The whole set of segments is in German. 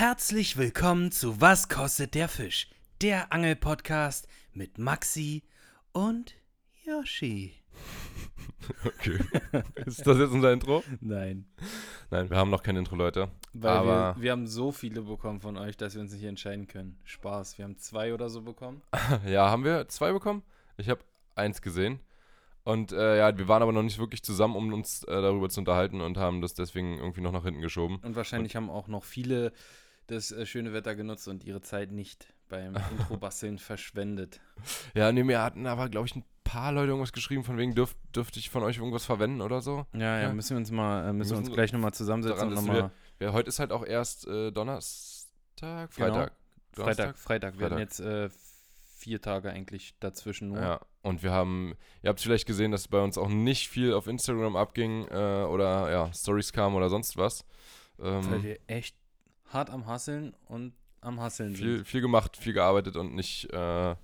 Herzlich willkommen zu Was kostet der Fisch? Der Angel-Podcast mit Maxi und Yoshi. Okay. Ist das jetzt unser Intro? Nein. Nein, wir haben noch kein Intro, Leute. Weil aber wir haben so viele bekommen von euch, dass wir uns nicht entscheiden können. Spaß, wir haben 2 oder so bekommen. Ja, haben wir 2 bekommen? Ich habe 1 gesehen. Und ja, wir waren aber noch nicht wirklich zusammen, um uns darüber zu unterhalten und haben das deswegen irgendwie noch nach hinten geschoben. Und wahrscheinlich haben auch noch viele das schöne Wetter genutzt und ihre Zeit nicht beim Intro-Basteln verschwendet. Ja, nee, wir hatten aber, glaube ich, ein paar Leute irgendwas geschrieben, von wegen dürfte ich von euch irgendwas verwenden oder so. Ja, ja. müssen wir uns gleich nochmal zusammensetzen und nochmal. Ja, heute ist halt auch erst Donnerstag, Freitag. Genau. Freitag. Wir hatten jetzt 4 Tage eigentlich dazwischen nur. Ja, und wir haben, ihr habt vielleicht gesehen, dass bei uns auch nicht viel auf Instagram abging oder ja, Stories kamen oder sonst was. Weil wir echt hart am Hasseln und am Hasseln viel, sind. Viel gemacht, viel gearbeitet und nicht, ja,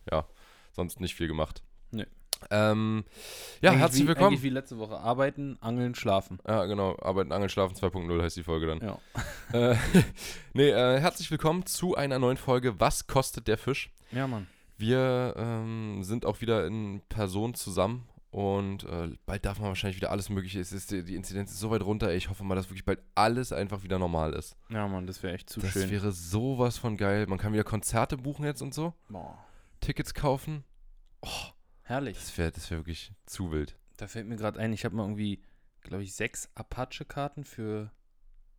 sonst nicht viel gemacht. Nee. Ja, eigentlich herzlich willkommen. Eigentlich wie letzte Woche. Arbeiten, Angeln, Schlafen. Ja, genau. Arbeiten, Angeln, Schlafen 2.0 heißt die Folge dann. Ja. Herzlich willkommen zu einer neuen Folge Was kostet der Fisch? Ja, Mann. Wir sind auch wieder in Person zusammen und bald darf man wahrscheinlich wieder alles Mögliche. Die Inzidenz ist so weit runter, ey. Ich hoffe mal, dass wirklich bald alles einfach wieder normal ist. Ja, Mann, das wäre echt zu schön. Das wäre sowas von geil. Man kann wieder Konzerte buchen jetzt und so. Boah. Tickets kaufen. Oh, herrlich. Das wär wirklich zu wild. Da fällt mir gerade ein, ich habe mal irgendwie, glaube ich, 6 Apache-Karten für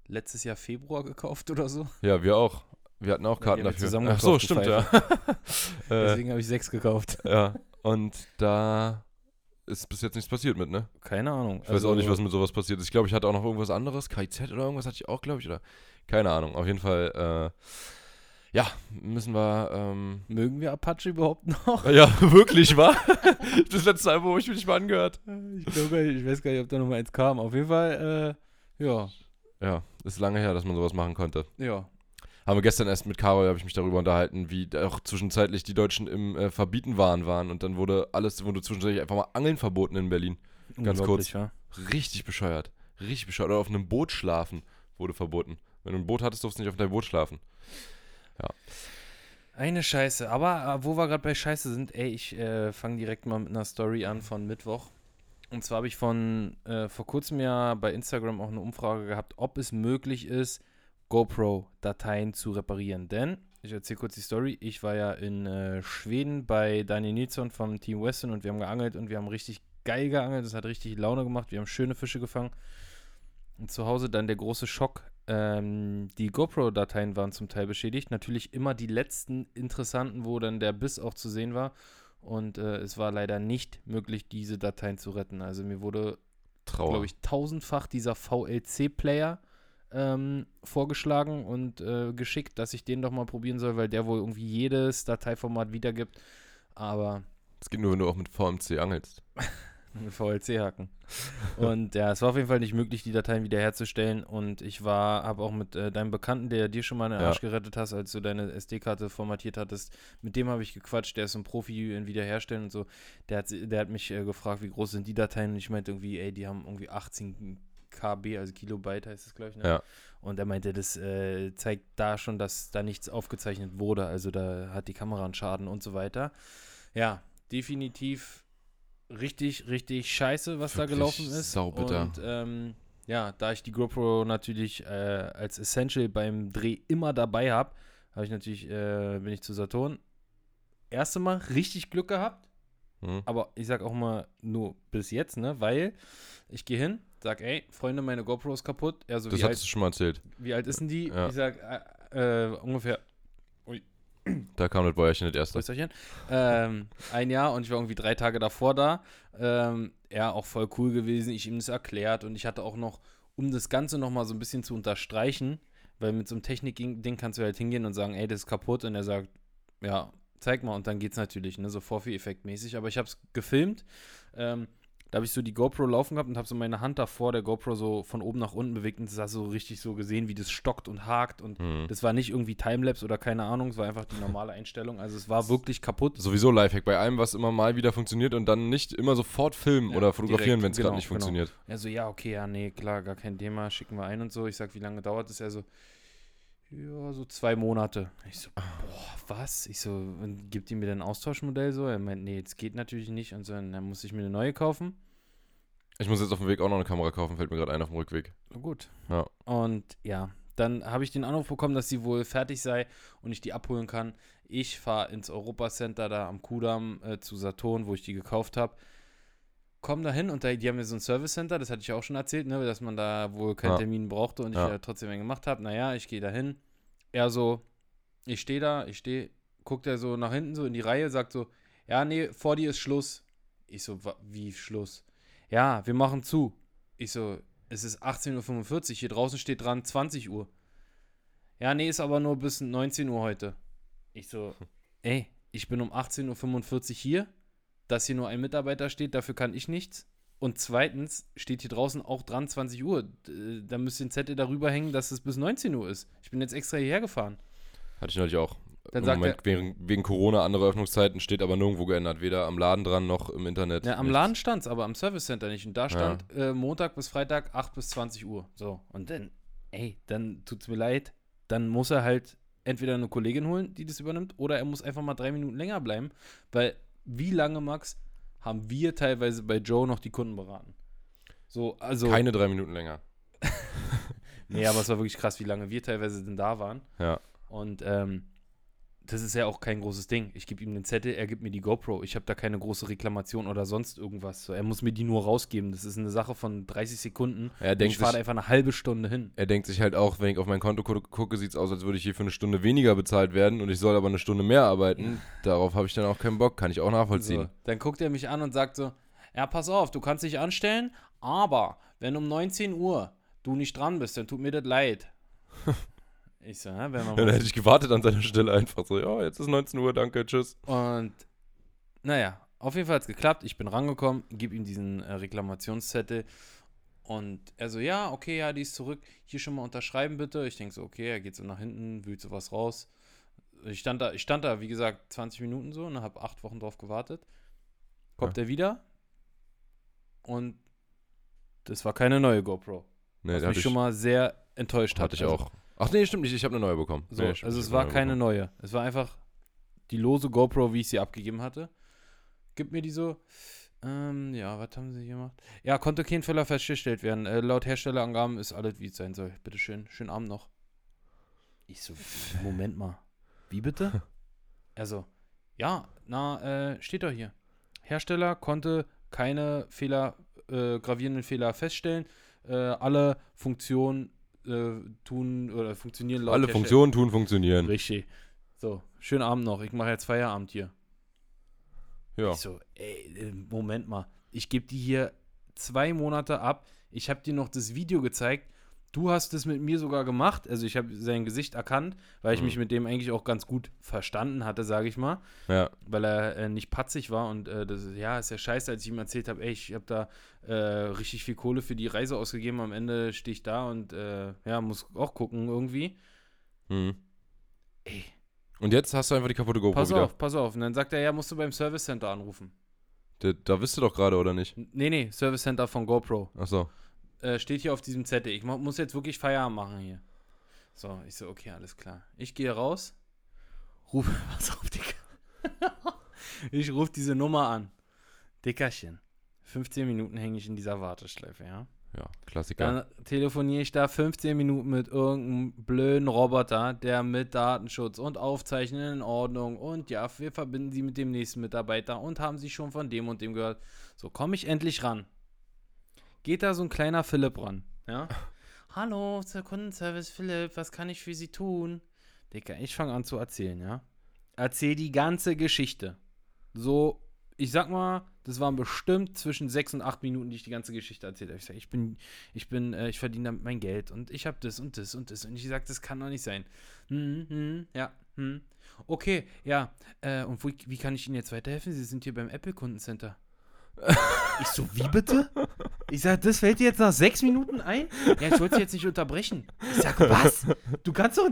letztes Jahr Februar gekauft oder so. Ja, wir auch. Wir hatten auch Karten dafür. Ach so, stimmt, ja. Deswegen habe ich 6 gekauft. Ja, und da ist bis jetzt nichts passiert mit, ne? Keine Ahnung. Ich weiß auch nicht, was mit sowas passiert ist. Ich glaube, ich hatte auch noch irgendwas anderes, KIZ oder irgendwas hatte ich auch, glaube ich, oder? Keine Ahnung, auf jeden Fall, ja, müssen wir, mögen wir Apache überhaupt noch? Ja, wirklich, wa? Das letzte Album habe ich mir nicht mal angehört. Ich glaube, ich weiß gar nicht, ob da nochmal eins kam. Auf jeden Fall, ja. Ja, ist lange her, dass man sowas machen konnte. Ja. Haben wir gestern erst mit Carol, habe ich mich darüber unterhalten, wie auch zwischenzeitlich die Deutschen im Verbieten waren. Und dann wurde zwischenzeitlich einfach mal Angeln verboten in Berlin. Ganz kurz. Ja. Richtig bescheuert. Richtig bescheuert. Oder auf einem Boot schlafen wurde verboten. Wenn du ein Boot hattest, durfst du nicht auf deinem Boot schlafen. Ja. Eine Scheiße. Aber wo wir gerade bei Scheiße sind, ey, ich fange direkt mal mit einer Story an von Mittwoch. Und zwar habe ich von vor kurzem ja bei Instagram auch eine Umfrage gehabt, ob es möglich ist, GoPro-Dateien zu reparieren, denn, ich erzähle kurz die Story, ich war ja in Schweden bei Daniel Nilsson vom Team Western und wir haben geangelt und wir haben richtig geil geangelt, es hat richtig Laune gemacht, wir haben schöne Fische gefangen und zu Hause dann der große Schock, die GoPro-Dateien waren zum Teil beschädigt, natürlich immer die letzten interessanten, wo dann der Biss auch zu sehen war und es war leider nicht möglich, diese Dateien zu retten, also mir wurde, glaube ich, 1000-fach dieser VLC-Player vorgeschlagen und geschickt, dass ich den doch mal probieren soll, weil der wohl irgendwie jedes Dateiformat wiedergibt, aber... Das geht nur, wenn du auch mit VLC angelst. Mit VLC-Haken. Und ja, es war auf jeden Fall nicht möglich, die Dateien wiederherzustellen und ich habe auch mit deinem Bekannten, der dir schon mal einen Arsch gerettet hast, als du deine SD-Karte formatiert hattest, mit dem habe ich gequatscht, der ist ein Profi in Wiederherstellen und so, der hat mich gefragt, wie groß sind die Dateien und ich meinte irgendwie, ey, die haben irgendwie 18 KB, also Kilobyte heißt es, glaube ich, ne? Ja. Und er meinte, das zeigt da schon, dass da nichts aufgezeichnet wurde, also da hat die Kamera einen Schaden und so weiter. Ja, definitiv richtig, richtig scheiße, was wirklich da gelaufen ist. Saubitter. Und ja, da ich die GoPro natürlich als Essential beim Dreh immer dabei habe, bin ich zu Saturn. Erste Mal richtig Glück gehabt, aber ich sag auch mal nur bis jetzt, ne, weil ich gehe hin, sag, ey, Freunde, meine GoPro ist kaputt. Also, das hattest du schon mal erzählt. Wie alt ist denn die? Ja. Ich sag, ungefähr. Ui. Da kam das Bäuerchen, das erste. Ein Jahr und ich war irgendwie 3 Tage davor da. Ja, auch voll cool gewesen. Ich ihm das erklärt und ich hatte auch noch, um das Ganze nochmal so ein bisschen zu unterstreichen, weil mit so einem Technik-Ding kannst du halt hingehen und sagen, ey, das ist kaputt. Und er sagt, ja, zeig mal. Und dann geht's natürlich, ne, so Vorführeffektmäßig. Aber ich hab's gefilmt. Da habe ich so die GoPro laufen gehabt und habe so meine Hand davor der GoPro so von oben nach unten bewegt und das hast du so richtig so gesehen, wie das stockt und hakt und das war nicht irgendwie Timelapse oder keine Ahnung, es war einfach die normale Einstellung, also es war wirklich kaputt. Sowieso Lifehack, bei allem, was immer mal wieder funktioniert und dann nicht immer sofort filmen oder fotografieren, wenn es gerade nicht funktioniert. Also ja, okay, ja, nee, klar, gar kein Thema, schicken wir ein und so, ich sag, wie lange dauert das? Also Ja, so 2 Monate. Ich so, boah, was? Ich so, und gibt ihm mir ein Austauschmodell so? Er meint, nee, das geht natürlich nicht. Und so, dann muss ich mir eine neue kaufen. Ich muss jetzt auf dem Weg auch noch eine Kamera kaufen, fällt mir gerade ein auf dem Rückweg. Na gut. Ja. Und ja, dann habe ich den Anruf bekommen, dass sie wohl fertig sei und ich die abholen kann. Ich fahre ins Europacenter da am Kudamm zu Saturn, wo ich die gekauft habe. Komm da hin und da, die haben mir so ein Service Center, das hatte ich auch schon erzählt, ne, dass man da wohl keinen Termin brauchte und ich trotzdem einen gemacht habe. Naja, ich gehe da hin. Er so, ich stehe, guckt er so nach hinten so in die Reihe, sagt so, ja, nee, vor dir ist Schluss. Ich so, wie Schluss? Ja, wir machen zu. Ich so, es ist 18:45 Uhr, hier draußen steht dran 20 Uhr. Ja, nee, ist aber nur bis 19 Uhr heute. Ich so, ey, ich bin um 18:45 Uhr hier, dass hier nur ein Mitarbeiter steht, dafür kann ich nichts. Und zweitens steht hier draußen auch dran 20 Uhr. Da müsst ihr einen Zettel darüber hängen, dass es bis 19 Uhr ist. Ich bin jetzt extra hierher gefahren. Hatte ich natürlich auch. Dann sagt Moment, er, wegen Corona andere Öffnungszeiten steht aber nirgendwo geändert, weder am Laden dran noch im Internet. Ja, am nichts. Laden stand es, aber am Service Center nicht. Und da stand Montag bis Freitag 8 bis 20 Uhr. So, und dann, ey, dann tut's mir leid, dann muss er halt entweder eine Kollegin holen, die das übernimmt, oder er muss einfach mal 3 Minuten länger bleiben, weil wie lange, Max, haben wir teilweise bei Joe noch die Kunden beraten? So, also keine 3 Minuten länger. Nee, aber es war wirklich krass, wie lange wir teilweise denn da waren. Ja. Und das ist ja auch kein großes Ding. Ich gebe ihm den Zettel, er gibt mir die GoPro. Ich habe da keine große Reklamation oder sonst irgendwas. So, er muss mir die nur rausgeben. Das ist eine Sache von 30 Sekunden. Ich fahre einfach eine halbe Stunde hin. Er denkt sich halt auch, wenn ich auf mein Konto gucke, sieht es aus, als würde ich hier für eine Stunde weniger bezahlt werden und ich soll aber eine Stunde mehr arbeiten. Darauf habe ich dann auch keinen Bock. Kann ich auch nachvollziehen. So, dann guckt er mich an und sagt so, ja, pass auf, du kannst dich anstellen, aber wenn um 19 Uhr du nicht dran bist, dann tut mir das leid. Ich so, wenn man dann hätte ich gewartet an seiner Stelle einfach so, ja, jetzt ist 19 Uhr, danke, tschüss. Und naja, auf jeden Fall hat es geklappt. Ich bin rangekommen, gebe ihm diesen Reklamationszettel und er so, ja, okay, ja, die ist zurück. Hier schon mal unterschreiben bitte. Ich denke so, okay, er geht so nach hinten, wühlt so was raus. Ich stand da, wie gesagt, 20 Minuten so und habe 8 Wochen drauf gewartet. Kommt er wieder und das war keine neue GoPro. Nee, was mich schon mal sehr enttäuscht hat. Hatte ich auch. Ach nee, stimmt nicht, ich habe eine neue bekommen. So, nee, also es war keine neue. Es war einfach die lose GoPro, wie ich sie abgegeben hatte. Gib mir die so, ja, was haben sie hier gemacht? Ja, konnte kein Fehler festgestellt werden. Laut Herstellerangaben ist alles, wie es sein soll. Bitte schön, schönen Abend noch. Ich so, Moment mal. Wie bitte? Also, ja, na, steht doch hier. Hersteller konnte keine Fehler, gravierenden Fehler feststellen. Alle Funktionen tun oder funktionieren laut. Alle Funktionen tun funktionieren. Richtig. So, schönen Abend noch. Ich mache jetzt Feierabend hier. Ja. Ich so, ey, Moment mal. Ich gebe die hier 2 Monate ab. Ich habe dir noch das Video gezeigt. Du hast es mit mir sogar gemacht. Also ich habe sein Gesicht erkannt, weil ich mich mit dem eigentlich auch ganz gut verstanden hatte, sage ich mal. Ja. Weil er nicht patzig war und das ja, ist ja scheiße, als ich ihm erzählt habe, ey, ich habe da richtig viel Kohle für die Reise ausgegeben. Am Ende stehe ich da und ja, muss auch gucken irgendwie. Mhm. Ey. Und jetzt hast du einfach die kaputte GoPro pass wieder. Pass auf. Und dann sagt er, ja, musst du beim Service Center anrufen. Da bist du doch gerade, oder nicht? Nee, Service Center von GoPro. Ach so. Steht hier auf diesem Zettel. Ich muss jetzt wirklich Feierabend machen hier. So, ich so, okay, alles klar. Ich gehe raus, rufe was auf, Dicker. Ich rufe diese Nummer an. Dickerchen. 15 Minuten hänge ich in dieser Warteschleife, ja? Ja, Klassiker. Dann telefoniere ich da 15 Minuten mit irgendeinem blöden Roboter, der mit Datenschutz und Aufzeichnen in Ordnung und ja, wir verbinden sie mit dem nächsten Mitarbeiter und haben sie schon von dem und dem gehört. So, komme ich endlich ran. Geht da so ein kleiner Philipp ran, ja? Hallo, zur Kundenservice, Philipp, was kann ich für Sie tun? Dicker, ich fange an zu erzählen, ja? Erzähl die ganze Geschichte. So, ich sag mal, das waren bestimmt zwischen 6 und 8 Minuten, die ich die ganze Geschichte erzählt habe. Ich sag, ich verdiene damit mein Geld und ich habe das und das und das. Und ich sag, das kann doch nicht sein. Okay, ja. Und wie kann ich Ihnen jetzt weiterhelfen? Sie sind hier beim Apple Kundencenter. Ich so, wie bitte? Ich sag, das fällt dir jetzt nach 6 Minuten ein? Ja, ich wollte dich jetzt nicht unterbrechen. Ich sag, was? Du kannst doch...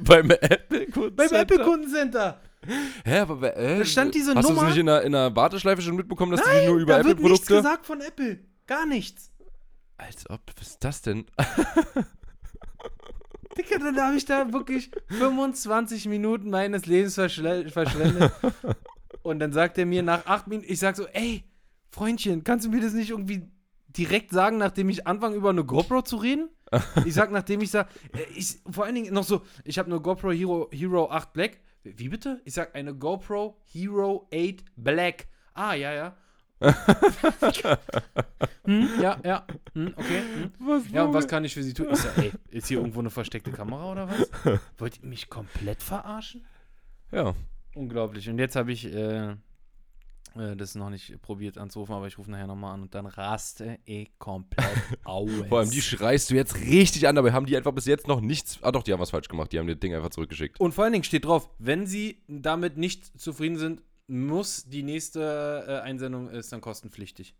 Beim Apple-Kundencenter? Beim Apple-Kundencenter. Hä, aber... da stand diese Nummer... Hast du es nicht in der Warteschleife schon mitbekommen, dass die nur über Apple-Produkte... Nein, da wird nichts gesagt von Apple. Gar nichts. Als ob, was ist das denn? Digga, dann habe ich da wirklich 25 Minuten meines Lebens verschwendet. Und dann sagt er mir nach 8 Minuten, ich sag so, ey, Freundchen, kannst du mir das nicht irgendwie direkt sagen, nachdem ich anfange, über eine GoPro zu reden? Ich sag, nachdem ich sag, ich, vor allen Dingen noch so, ich habe eine GoPro Hero 8 Black. Wie bitte? Ich sag, eine GoPro Hero 8 Black. Ah, ja, ja. Ja. Okay. Ja, und was kann ich für sie tun? Ich sag, ey, ist hier irgendwo eine versteckte Kamera oder was? Wollt ihr mich komplett verarschen? Ja. Unglaublich. Und jetzt habe ich das noch nicht probiert anzurufen, aber ich rufe nachher nochmal an und dann raste ich komplett aus. Vor allem, die schreist du jetzt richtig an, dabei haben die einfach bis jetzt noch nichts. Ah doch, die haben was falsch gemacht. Die haben das Ding einfach zurückgeschickt. Und vor allen Dingen steht drauf, wenn sie damit nicht zufrieden sind, muss, die nächste Einsendung ist dann kostenpflichtig.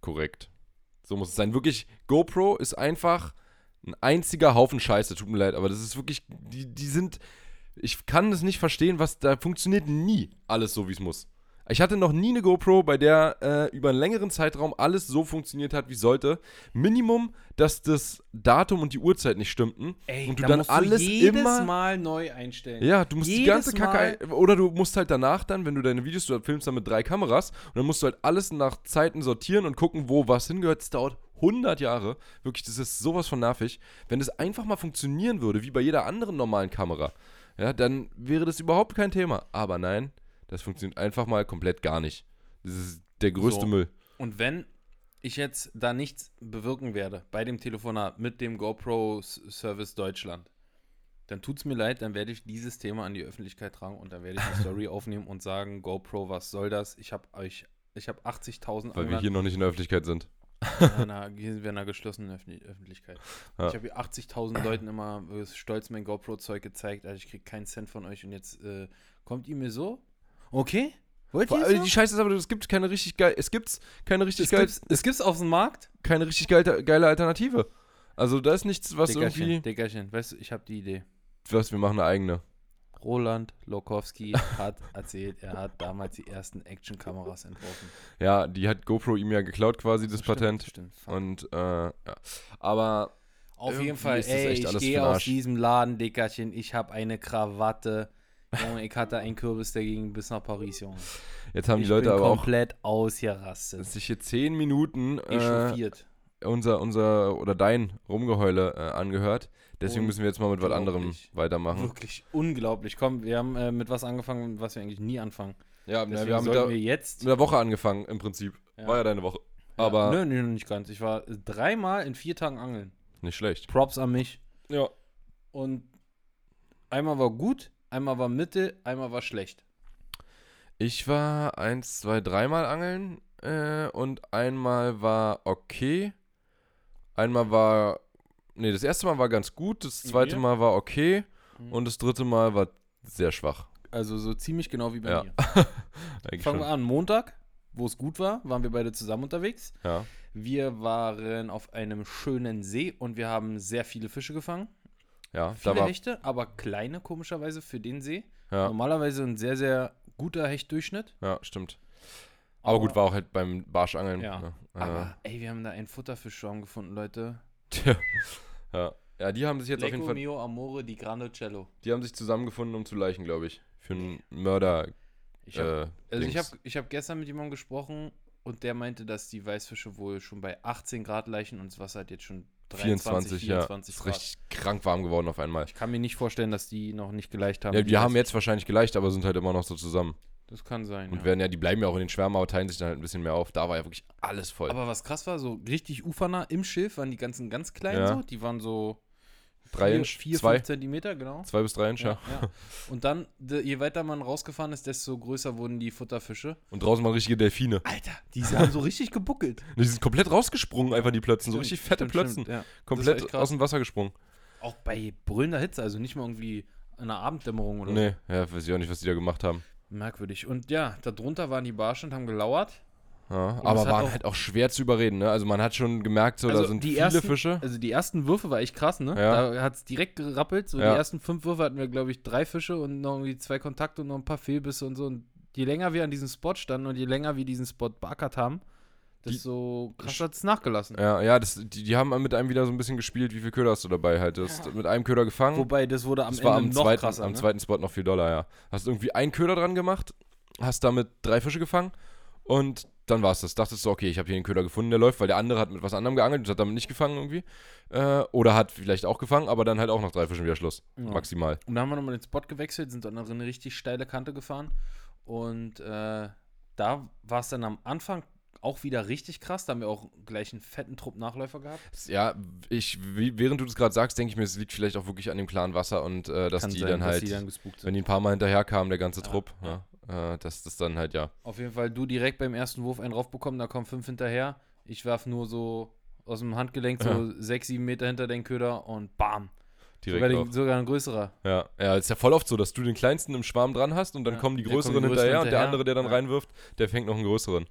Korrekt. So muss es sein. Wirklich, GoPro ist einfach ein einziger Haufen Scheiße. Tut mir leid, aber das ist wirklich, die sind, ich kann das nicht verstehen, was, da funktioniert nie alles so, wie es muss. Ich hatte noch nie eine GoPro, bei der über einen längeren Zeitraum alles so funktioniert hat, wie es sollte. Minimum, dass das Datum und die Uhrzeit nicht stimmten. Ey, und du dann musst alles du jedes immer Mal neu einstellen. Ja, du musst jedes die ganze Kacke. Oder du musst halt danach dann, wenn du deine Videos, du filmst dann mit 3 Kameras und dann musst du halt alles nach Zeiten sortieren und gucken, wo was hingehört. Das dauert 100 Jahre. Wirklich, das ist sowas von nervig. Wenn das einfach mal funktionieren würde, wie bei jeder anderen normalen Kamera, ja, dann wäre das überhaupt kein Thema. Aber nein. Das funktioniert einfach mal komplett gar nicht. Das ist der größte Müll. Und wenn ich jetzt da nichts bewirken werde bei dem Telefonat mit dem GoPro-Service Deutschland, dann tut's mir leid, dann werde ich dieses Thema an die Öffentlichkeit tragen und dann werde ich eine Story aufnehmen und sagen, GoPro, was soll das? Ich hab 80.000 Weil wir hier noch nicht in der Öffentlichkeit sind. Hier sind wir in einer geschlossenen Öffentlichkeit. Ja. Ich habe hier 80.000 Leuten immer stolz mein GoPro-Zeug gezeigt, also ich kriege keinen Cent von euch und jetzt kommt ihr mir so? Okay, wollt ihr so? Die Scheiße ist aber, es gibt auf dem Markt keine richtig geile Alternative. Also da ist nichts, was Dickerchen, irgendwie... Dickerchen, weißt du, ich habe die Idee. Was, wir machen eine eigene. Roland Lokowski hat erzählt, er hat damals die ersten Action-Kameras entworfen. Ja, die hat GoPro ihm ja geklaut quasi, das Patent. Stimmt. Und, ja. Aber... Auf jeden Fall, ey, ich gehe aus diesem Laden, Dickerchen, ich habe eine Krawatte... Ich hatte einen Kürbis dagegen bis nach Paris, Junge. Jetzt haben die Leute aber auch komplett ausgerastet. Das ist hier 10 Minuten dein Rumgeheule angehört. Deswegen müssen wir jetzt mal mit was anderem weitermachen. Wirklich unglaublich. Komm, wir haben mit was angefangen, was wir eigentlich nie anfangen. Ja, wir haben mit der Woche angefangen im Prinzip. Ja. War ja deine Woche. Aber ja, nö, nicht ganz. Ich war 3-mal in 4 Tagen angeln. Nicht schlecht. Props an mich. Ja. Und einmal war gut. Einmal war mittel, einmal war schlecht. Ich war 1, 2, 3 Mal angeln und einmal war okay. Einmal war, das erste Mal war ganz gut, das zweite Mal war okay und das dritte Mal war sehr schwach. Also so ziemlich genau wie bei mir. Fangen wir an, Montag, wo es gut war, waren wir beide zusammen unterwegs. Ja. Wir waren auf einem schönen See und wir haben sehr viele Fische gefangen. Ja, viele Hechte, aber kleine, komischerweise, für den See. Ja. Normalerweise ein sehr, sehr guter Hechtdurchschnitt. Ja, stimmt. Aber gut, war auch halt beim Barschangeln. Ja. Ne? Aber ey, wir haben da einen Futterfischschwarm gefunden, Leute. Tja. Ja, die haben sich jetzt Leco, auf jeden Fall... Mio Amore di Grande Cello. Die haben sich zusammengefunden, um zu laichen, glaube ich. Für einen Mörder. Ich habe gestern mit jemandem gesprochen und der meinte, dass die Weißfische wohl schon bei 18 Grad laichen und das Wasser hat jetzt schon... 24 Grad. Ist richtig krank warm geworden auf einmal. Ich kann mir nicht vorstellen, dass die noch nicht geleicht haben. Ja, die haben jetzt wahrscheinlich geleicht, aber sind halt immer noch so zusammen. Das kann sein, und die bleiben ja auch in den Schwärmen, aber teilen sich dann halt ein bisschen mehr auf. Da war ja wirklich alles voll. Aber was krass war, so richtig ufernah im Schilf waren die ganzen ganz kleinen so. Die waren so 4-5 Zentimeter, genau. 2 bis 3 Inch, ja. Und dann, je weiter man rausgefahren ist, desto größer wurden die Futterfische. Und draußen waren richtige Delfine. Alter, die haben so richtig gebuckelt. Die sind komplett rausgesprungen, einfach die Plötzen. So richtig fette Plötzen. Ja. Komplett aus dem Wasser gesprungen. Auch bei brüllender Hitze, also nicht mal irgendwie in einer Abenddämmerung oder so. Nee, weiß ich auch nicht, was die da gemacht haben. Merkwürdig. Und ja, da drunter waren die Barschen und haben gelauert. Ja, aber waren halt auch schwer zu überreden, ne? Also man hat schon gemerkt, da sind viele Fische. Also die ersten Würfe war echt krass, ne? Ja. Da hat es direkt gerappelt. Die ersten 5 Würfe hatten wir, glaube ich, 3 Fische und noch irgendwie 2 Kontakte und noch ein paar Fehlbisse und so. Und je länger wir an diesem Spot standen und je länger wir diesen Spot beackert haben, Das so krass hat es nachgelassen. Ja, die haben mit einem wieder so ein bisschen gespielt, wie viel Köder hast du dabei halt. Du hast mit einem Köder gefangen. Wobei, das wurde am Ende noch krasser. Am zweiten Spot noch $4, ja. Hast irgendwie einen Köder dran gemacht, hast damit 3 Fische gefangen und dann war es das. Dachtest du, okay, ich habe hier einen Köder gefunden, der läuft, weil der andere hat mit was anderem geangelt und hat damit nicht gefangen irgendwie. Oder hat vielleicht auch gefangen, aber dann halt auch nach 3 Fischen wieder Schluss. Ja. Maximal. Und dann haben wir nochmal den Spot gewechselt, sind dann eine richtig steile Kante gefahren und da war es dann am Anfang auch wieder richtig krass, da haben wir auch gleich einen fetten Trupp Nachläufer gehabt. Ja, während du das gerade sagst, denke ich mir, es liegt vielleicht auch wirklich an dem klaren Wasser und dass kann die sein, dann dass halt, die dann wenn die ein paar Mal hinterherkamen, der ganze Trupp, ja, dass das dann halt, ja. Auf jeden Fall, du direkt beim ersten Wurf einen raufbekommen, da kommen 5 hinterher, ich werf nur so aus dem Handgelenk so 6-7 Meter hinter den Köder und bam. Sogar ein größerer. Ja, ist ja voll oft so, dass du den kleinsten im Schwarm dran hast und dann kommen die größeren hinterher und der andere, der dann reinwirft, der fängt noch einen größeren.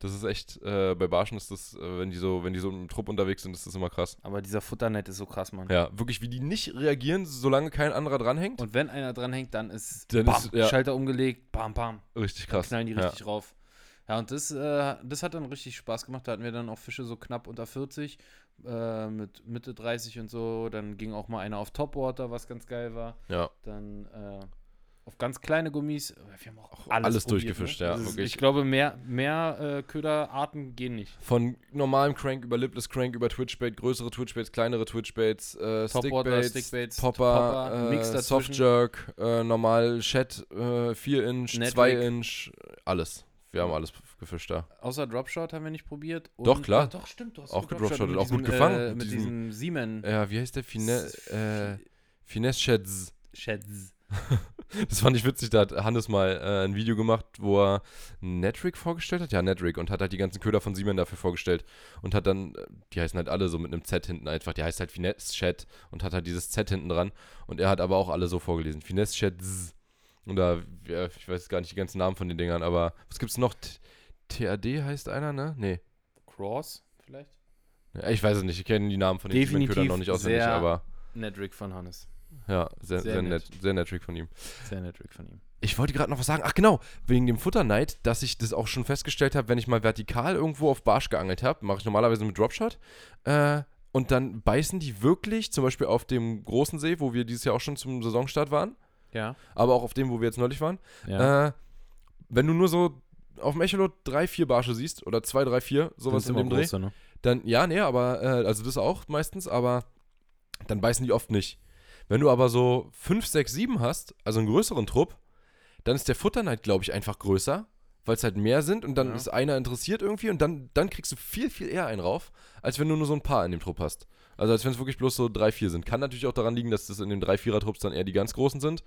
Das ist echt, bei Barschen ist das, wenn die so im Trupp unterwegs sind, ist das immer krass. Aber dieser Futternet ist so krass, Mann. Ja, wirklich, wie die nicht reagieren, solange kein anderer dranhängt. Und wenn einer dranhängt, dann ist, dann bam, ist Schalter umgelegt, bam, bam. Richtig krass. Dann knallen die richtig rauf. Ja, und das hat dann richtig Spaß gemacht. Da hatten wir dann auch Fische so knapp unter 40, mit Mitte 30 und so. Dann ging auch mal einer auf Topwater, was ganz geil war. Ja. Dann, auf ganz kleine Gummis, wir haben auch alles probiert, durchgefischt, ne? Ja. Also ich glaube, mehr Köderarten gehen nicht. Von normalem Crank über Lipless Crank über Twitchbait, größere Twitchbaits, kleinere Twitchbaits, Stickbaits, Popper, Softjerk, normal Shad, 4 Inch, Nedrick. 2 Inch, alles. Wir haben alles gefischt da. Außer Dropshot haben wir nicht probiert. Und doch, klar. Doch, stimmt, du hast auch gedropshot und auch gut gefangen. Mit diesem Simon. Ja, wie heißt der? Finesse Shads. Shads. Das fand ich witzig, da hat Hannes mal ein Video gemacht, wo er Nedrick vorgestellt hat. Ja, Nedrick. Und hat halt die ganzen Köder von Simon dafür vorgestellt. Und hat dann, die heißen halt alle so mit einem Z hinten einfach. Die heißt halt Finesse Shad und hat halt dieses Z hinten dran. Und er hat aber auch alle so vorgelesen. Finesse Shads. Und da, ja, ich weiß gar nicht die ganzen Namen von den Dingern, aber was gibt's noch? TAD heißt einer, ne? Nee. Cross vielleicht? Ja, ich weiß es nicht. Ich kenne die Namen von den Ködern noch nicht auswendig, aber Nedrick von Hannes. Ja, sehr nett Trick von ihm. Ich wollte gerade noch was sagen. Ach genau, wegen dem Futterneid, dass ich das auch schon festgestellt habe, wenn ich mal vertikal irgendwo auf Barsch geangelt habe, mache ich normalerweise mit Dropshot. Und dann beißen die wirklich, zum Beispiel auf dem großen See, wo wir dieses Jahr auch schon zum Saisonstart waren. Ja. Aber auch auf dem, wo wir jetzt neulich waren. Ja. Wenn du nur so auf dem Echolot 3-4 Barsche siehst, oder 2-3-4, sowas in dem Dreh, ne? Dann, also das auch meistens, aber dann beißen die oft nicht. Wenn du aber so 5, 6, 7 hast, also einen größeren Trupp, dann ist der Futterneid, glaube ich, einfach größer, weil es halt mehr sind und dann ist einer interessiert irgendwie und dann kriegst du viel, viel eher einen rauf, als wenn du nur so ein paar in dem Trupp hast. Also als wenn es wirklich bloß so 3-4 sind. Kann natürlich auch daran liegen, dass das in den 3-4er-Trupps dann eher die ganz Großen sind,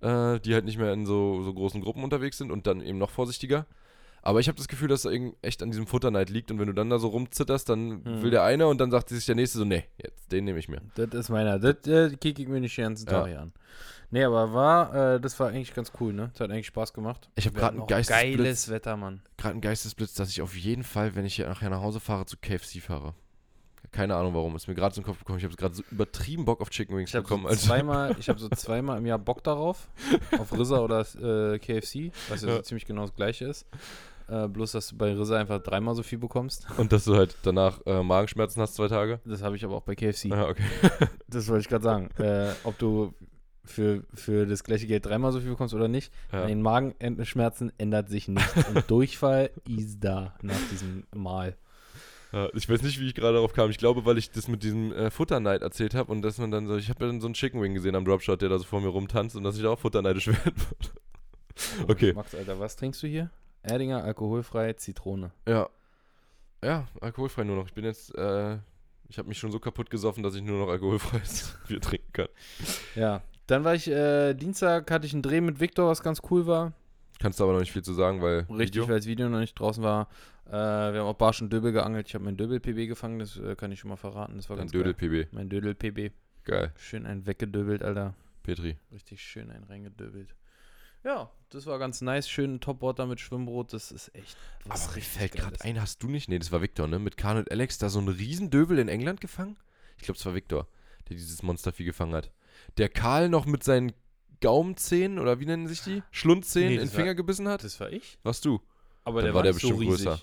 die halt nicht mehr in so großen Gruppen unterwegs sind und dann eben noch vorsichtiger. Aber ich habe das Gefühl, dass es echt an diesem Futterneid liegt und wenn du dann da so rumzitterst, dann will der eine und dann sagt sich der nächste so, nee, jetzt den nehme ich mir. Das ist meiner, das kicke ich mir nicht den ganzen Tag hier an. Nee, aber das war eigentlich ganz cool, ne? Das hat eigentlich Spaß gemacht. Ich habe gerade einen Geistesblitz. Geiles Wetter, Mann. Gerade einen Geistesblitz, dass ich auf jeden Fall, wenn ich hier nachher nach Hause fahre, zu KFC fahre. Keine Ahnung warum, ist mir gerade so in den Kopf gekommen. Ich habe gerade so übertrieben Bock auf Chicken Wings bekommen. Ich habe so zweimal im Jahr Bock darauf, auf RZA oder KFC, was ja so ziemlich genau das Gleiche ist. Bloß, dass du bei RZA einfach 3-mal so viel bekommst. Und dass du halt danach Magenschmerzen hast 2 Tage. Das habe ich aber auch bei KFC. Ja, okay. Das wollte ich gerade sagen. Ob du für das gleiche Geld 3-mal so viel bekommst oder nicht, den Magenschmerzen ändert sich nichts. Und Durchfall ist da nach diesem Mal. Ich weiß nicht, wie ich gerade darauf kam. Ich glaube, weil ich das mit diesem Futterneid erzählt habe und dass man dann so, ich habe ja dann so einen Chicken Wing gesehen am Dropshot, der da so vor mir rumtanzt und dass ich da auch futterneidisch werden würde. Okay. Max, Alter, was trinkst du hier? Erdinger, alkoholfrei, Zitrone. Ja. Ja, alkoholfrei nur noch. Ich bin jetzt, ich habe mich schon so kaputt gesoffen, dass ich nur noch alkoholfreies Bier trinken kann. Ja. Dann war ich, Dienstag hatte ich einen Dreh mit Victor, was ganz cool war. Kannst du aber noch nicht viel zu sagen, weil... Richtig, weil das Video noch nicht draußen war. Wir haben auch Barsch und Döbel geangelt. Ich habe meinen Döbel-PB gefangen, das kann ich schon mal verraten. Das war ganz geil. Dein Dödel-PB. Mein Dödel-PB. Geil. Schön einen weggedöbelt, Alter. Petri. Richtig schön einen reingedöbelt. Ja, das war ganz nice. Schön Topwater mit Schwimmbrot, das ist echt... Was aber mir fällt gerade ein, hast du nicht... Nee, das war Victor, ne? Mit Carl und Alex da so einen riesen Döbel in England gefangen? Ich glaube, es war Victor, der dieses Monstervieh gefangen hat. Der Carl noch mit seinen... Gaumenzähnen oder wie nennen sich die? Schlundzähnen in den Finger gebissen hat? Das war ich. Warst du? Aber dann der war der bestimmt so riesig. Größer.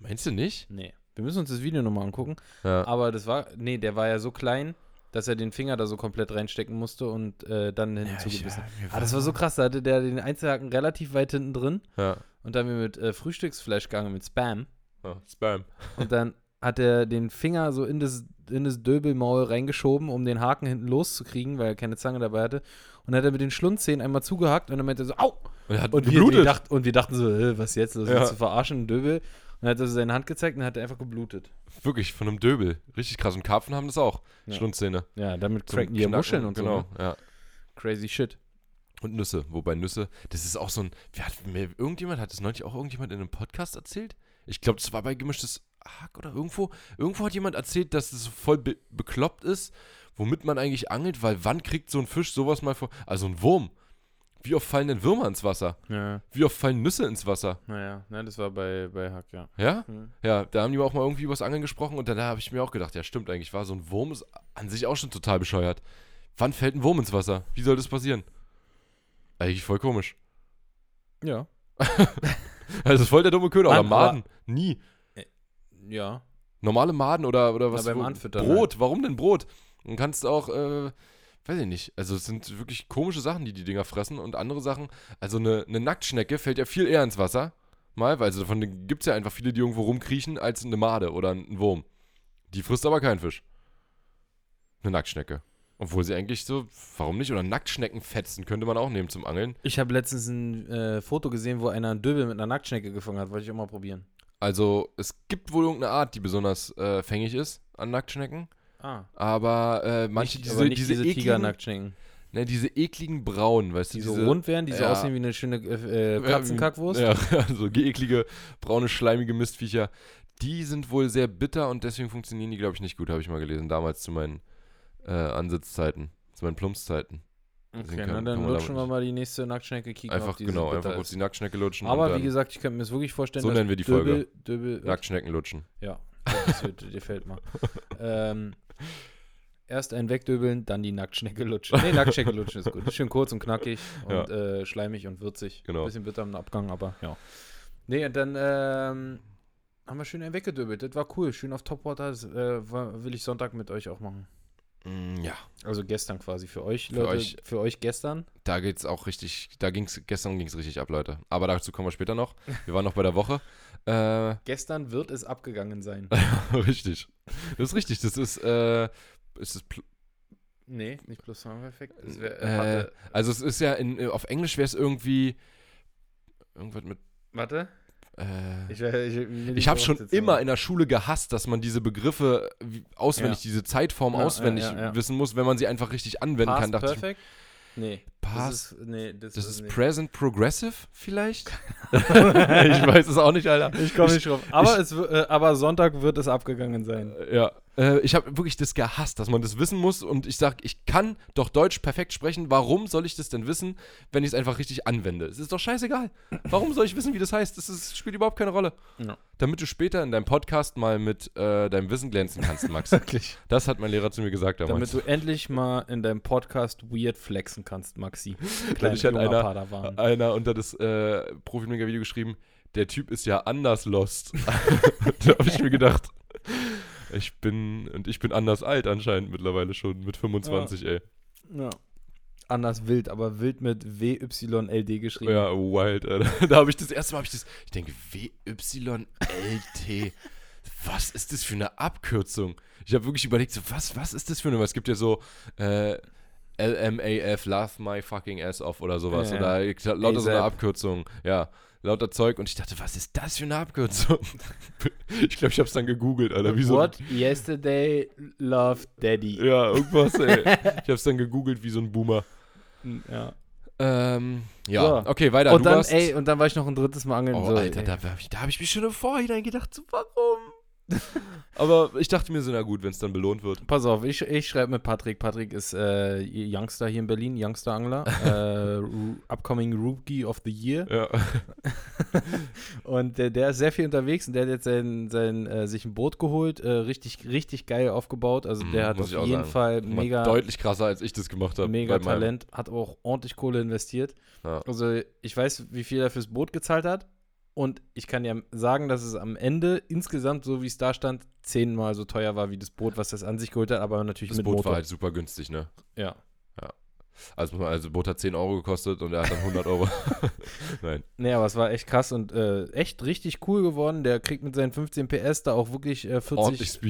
Meinst du nicht? Nee. Wir müssen uns das Video nochmal angucken. Ja. Aber das war, nee, der war ja so klein, dass er den Finger da so komplett reinstecken musste und dann hinten zugebissen. Ja, aber das war so krass, da hatte der den Einzelhaken relativ weit hinten drin. Ja. Und dann haben wir mit Frühstücksfleisch gegangen, mit Spam. Ja, Spam. Und dann hat er den Finger so in das Döbelmaul reingeschoben, um den Haken hinten loszukriegen, weil er keine Zange dabei hatte. Und dann hat er mit den Schlundzähnen einmal zugehackt und dann meinte er so, au! Und er hat geblutet. Wir dachten so, was jetzt los? Ja. Zu verarschen, ein Döbel. Und dann hat er so seine Hand gezeigt und hat einfach geblutet. Wirklich, von einem Döbel. Richtig krass. Und Karpfen haben das auch. Ja. Schlundzähne. Ja, damit cracken die Muscheln und genau, so. Genau, ja. Crazy shit. Und Nüsse. Wobei Nüsse, das ist auch so ein... Hat das neulich auch irgendjemand in einem Podcast erzählt? Ich glaube, das war bei Gemischtes Hack oder irgendwo. Irgendwo hat jemand erzählt, dass das voll bekloppt ist, womit man eigentlich angelt, weil wann kriegt so ein Fisch sowas mal vor... Also ein Wurm. Wie oft fallen denn Würmer ins Wasser? Ja. Wie oft fallen Nüsse ins Wasser? Naja, ja, das war bei Hack, ja. Ja? Mhm. Ja, da haben die auch mal irgendwie übers Angeln gesprochen und danach habe ich mir auch gedacht, ja stimmt eigentlich, war so ein Wurm ist an sich auch schon total bescheuert. Wann fällt ein Wurm ins Wasser? Wie soll das passieren? Eigentlich voll komisch. Ja. Also voll der dumme Köder. Oder Maden. Nie. Ja. Normale Maden oder was? Beim Anfüttern Brot. Halt. Warum denn Brot? Und kannst auch... Weiß ich nicht. Also es sind wirklich komische Sachen, die Dinger fressen und andere Sachen. Also eine Nacktschnecke fällt ja viel eher ins Wasser. Mal, weil also davon gibt es ja einfach viele, die irgendwo rumkriechen, als eine Made oder ein Wurm. Die frisst aber keinen Fisch. Eine Nacktschnecke. Obwohl sie eigentlich so, warum nicht? Oder Nacktschneckenfetzen könnte man auch nehmen zum Angeln. Ich habe letztens ein Foto gesehen, wo einer einen Döbel mit einer Nacktschnecke gefangen hat. Wollte ich auch mal probieren. Also es gibt wohl irgendeine Art, die besonders fängig ist an Nacktschnecken. Ah. Aber manche nicht, diese ekligen Tiger-Nacktschnecken. Ne, diese ekligen braunen, weißt du? Die so rund werden, die so aussehen wie eine schöne Katzenkackwurst. Ja, so eklige, braune, schleimige Mistviecher. Die sind wohl sehr bitter und deswegen funktionieren die, glaube ich, nicht gut, habe ich mal gelesen. Damals zu meinen Ansitzzeiten, zu meinen Plumpszeiten. Okay, dann lutschen wir mal die nächste Nacktschnecke, kicken einfach, einfach kurz die Nacktschnecke lutschen. Aber wie gesagt, ich könnte mir das wirklich vorstellen, so nennen wir die Folge. Nacktschnecken lutschen. Ja, das gefällt mir. Erst ein Wegdöbeln, dann die Nacktschnecke lutschen. Nee, Nacktschnecke lutschen ist gut. Schön kurz und knackig und schleimig und würzig. Genau. Ein bisschen bitter im Abgang, aber ja. Nee, und dann haben wir schön ein Weggedöbelt. Das war cool. Schön auf Topwater. Das will ich Sonntag mit euch auch machen. Ja. Also gestern quasi für euch, Leute. Für euch gestern. Da geht's auch richtig, gestern ging's richtig ab, Leute. Aber dazu kommen wir später noch. Wir waren noch bei der Woche. Gestern wird es abgegangen sein. Richtig. Das ist richtig. Das ist, nee, nicht Plusquamperfekt. Also es ist ja, auf Englisch wäre es irgendwie irgendwas mit... Warte. Ich habe schon immer in der Schule gehasst, dass man diese Begriffe diese Zeitform auswendig wissen muss, wenn man sie einfach richtig anwenden kann. Past Perfect? Nee. Past? Nee, das ist Present Progressive vielleicht? Ich weiß es auch nicht, Alter. Ich komme nicht drauf. Aber Sonntag wird es abgegangen sein. Ja. Ich habe wirklich das gehasst, dass man das wissen muss und ich sage, ich kann doch Deutsch perfekt sprechen, warum soll ich das denn wissen, wenn ich es einfach richtig anwende? Es ist doch scheißegal. Warum soll ich wissen, wie das heißt? Das spielt überhaupt keine Rolle. No. Damit du später in deinem Podcast mal mit deinem Wissen glänzen kannst, Max. Wirklich. Das hat mein Lehrer zu mir gesagt damals. Damit du endlich mal in deinem Podcast weird flexen kannst, Maxi. Kleines einer unter das Profi-Mega-Video geschrieben, der Typ ist ja anders lost. Da habe ich mir gedacht... Ich bin anders alt anscheinend mittlerweile schon, mit 25, ey. Ja. Anders wild, aber wild mit W-Y-L-D geschrieben. Ja, wild, Alter. Da habe ich das erste Mal, ich denke, W-Y-L-T. Was ist das für eine Abkürzung? Ich habe wirklich überlegt, so, was ist das für eine, es gibt ja so, LMAF, Laugh My Fucking Ass Off oder sowas. Oder lauter so eine Abkürzung, ja. Lauter Zeug und ich dachte, was ist das für eine Abkürzung? Ich glaube, ich habe es dann gegoogelt, Alter. Wie so What yesterday loved daddy. Ja, irgendwas, ey. Ich habe es dann gegoogelt wie so ein Boomer. Ja. Ja, okay, weiter. Und dann war ich noch ein drittes Mal angeln. Oh, so, Alter, da hab ich mich schon im Vorhinein gedacht, so, warum? Aber ich dachte mir so, na gut, wenn es dann belohnt wird. Pass auf, ich schreibe mit Patrick. Patrick ist Youngster hier in Berlin, Youngster-Angler. Upcoming Rookie of the Year. Ja. Und der ist sehr viel unterwegs und der hat jetzt sich ein Boot geholt, richtig, richtig geil aufgebaut. Also der hat auf jeden Fall mega... Deutlich krasser, als ich das gemacht habe. Mega Talent, hat auch ordentlich Kohle investiert. Ja. Also ich weiß, wie viel er fürs Boot gezahlt hat. Und ich kann ja sagen, dass es am Ende insgesamt, so wie es da stand, 10-mal so teuer war wie das Boot, was das an sich geholt hat, aber natürlich das mit Boot Motor. War halt super günstig, ne? Ja. Ja. Also Boot hat 10 Euro gekostet und er hat dann 100 Euro. Nein. Nee, aber es war echt krass und echt richtig cool geworden. Der kriegt mit seinen 15 PS da auch wirklich 40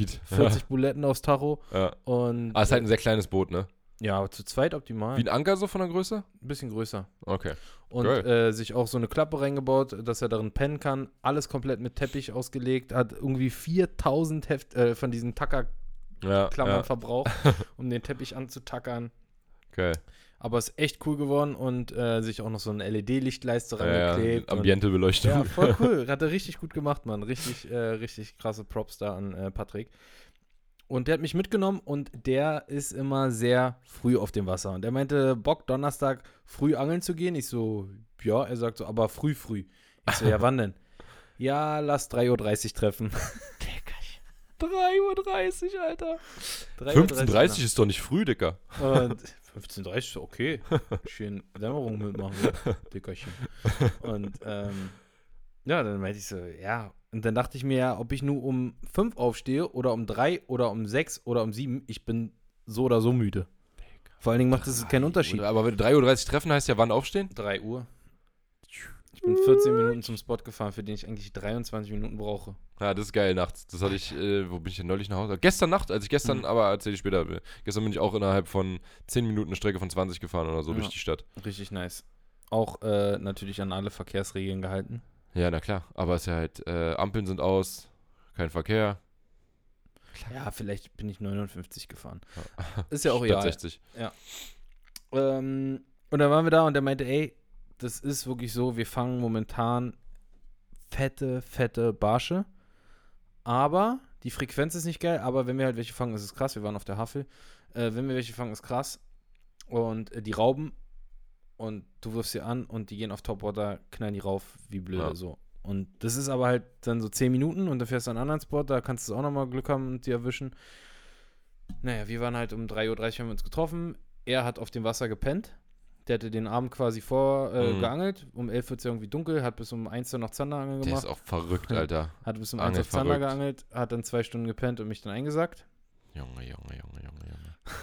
Buletten aufs Tacho. Ja. Und, aber es ist halt ein sehr kleines Boot, ne? Ja, aber zu zweit optimal. Wie ein Anker so von der Größe? Ein bisschen größer. Okay. Und sich auch so eine Klappe reingebaut, dass er darin pennen kann. Alles komplett mit Teppich ausgelegt. Hat irgendwie 4000 von diesen Tacker-Klammern verbraucht, um den Teppich anzutackern. Okay. Aber ist echt cool geworden und sich auch noch so eine LED-Lichtleiste rangeklebt. Ja, Ambiente-Beleuchtung. Ja, voll cool. Hat er richtig gut gemacht, Mann. Richtig krasse Props da an Patrick. Und der hat mich mitgenommen und der ist immer sehr früh auf dem Wasser. Und er meinte, Bock, Donnerstag früh angeln zu gehen. Ich so, ja, er sagt so, aber früh. Ich so, ja, wann denn? Ja, lass 3:30 Uhr treffen. 3:30 Uhr, Alter. 15:30 Uhr ist doch nicht früh, Dicker. 15:30 Uhr, okay. Schön Dämmerung mitmachen, Dickerchen. Und ja, dann meinte ich so, ja. Und dann dachte ich mir ja, ob ich nur um 5 aufstehe oder um 3 oder um 6 oder um 7, ich bin so oder so müde. Vor allen Dingen macht das keinen Unterschied. Aber wenn 3:30 Uhr treffen, heißt ja wann aufstehen? 3 Uhr. Ich bin 14 Minuten zum Spot gefahren, für den ich eigentlich 23 Minuten brauche. Ja, das ist geil nachts. Das hatte ich, wo bin ich denn neulich nach Hause? Gestern Nacht, gestern bin ich auch innerhalb von 10 Minuten eine Strecke von 20 gefahren oder so durch die Stadt. Richtig nice. Auch natürlich an alle Verkehrsregeln gehalten. Ja, na klar, aber es ist ja halt, Ampeln sind aus, kein Verkehr. Klar. Ja, vielleicht bin ich 59 gefahren. Ja. Ist ja auch egal. 60. Ja. Und dann waren wir da und der meinte, ey, das ist wirklich so, wir fangen momentan fette Barsche, aber die Frequenz ist nicht geil, aber wenn wir halt welche fangen, ist es krass, wir waren auf der Havel, wenn wir welche fangen, ist krass und die Rauben. Und du wirfst sie an und die gehen auf Topwater, knallen die rauf, wie blöde so. Und das ist aber halt dann so 10 Minuten und dann fährst du an einen anderen Spot, da kannst du auch nochmal Glück haben und die erwischen. Naja, wir waren halt um 3:30 Uhr, haben wir uns getroffen. Er hat auf dem Wasser gepennt. Der hatte den Abend quasi geangelt. Um 11 Uhr ist ja irgendwie dunkel, hat bis um 1 Uhr noch Zanderangeln gemacht. Der ist auch verrückt, Alter. Hat bis um 1 Uhr Zander geangelt, hat dann 2 Stunden gepennt und mich dann eingesackt. Junge.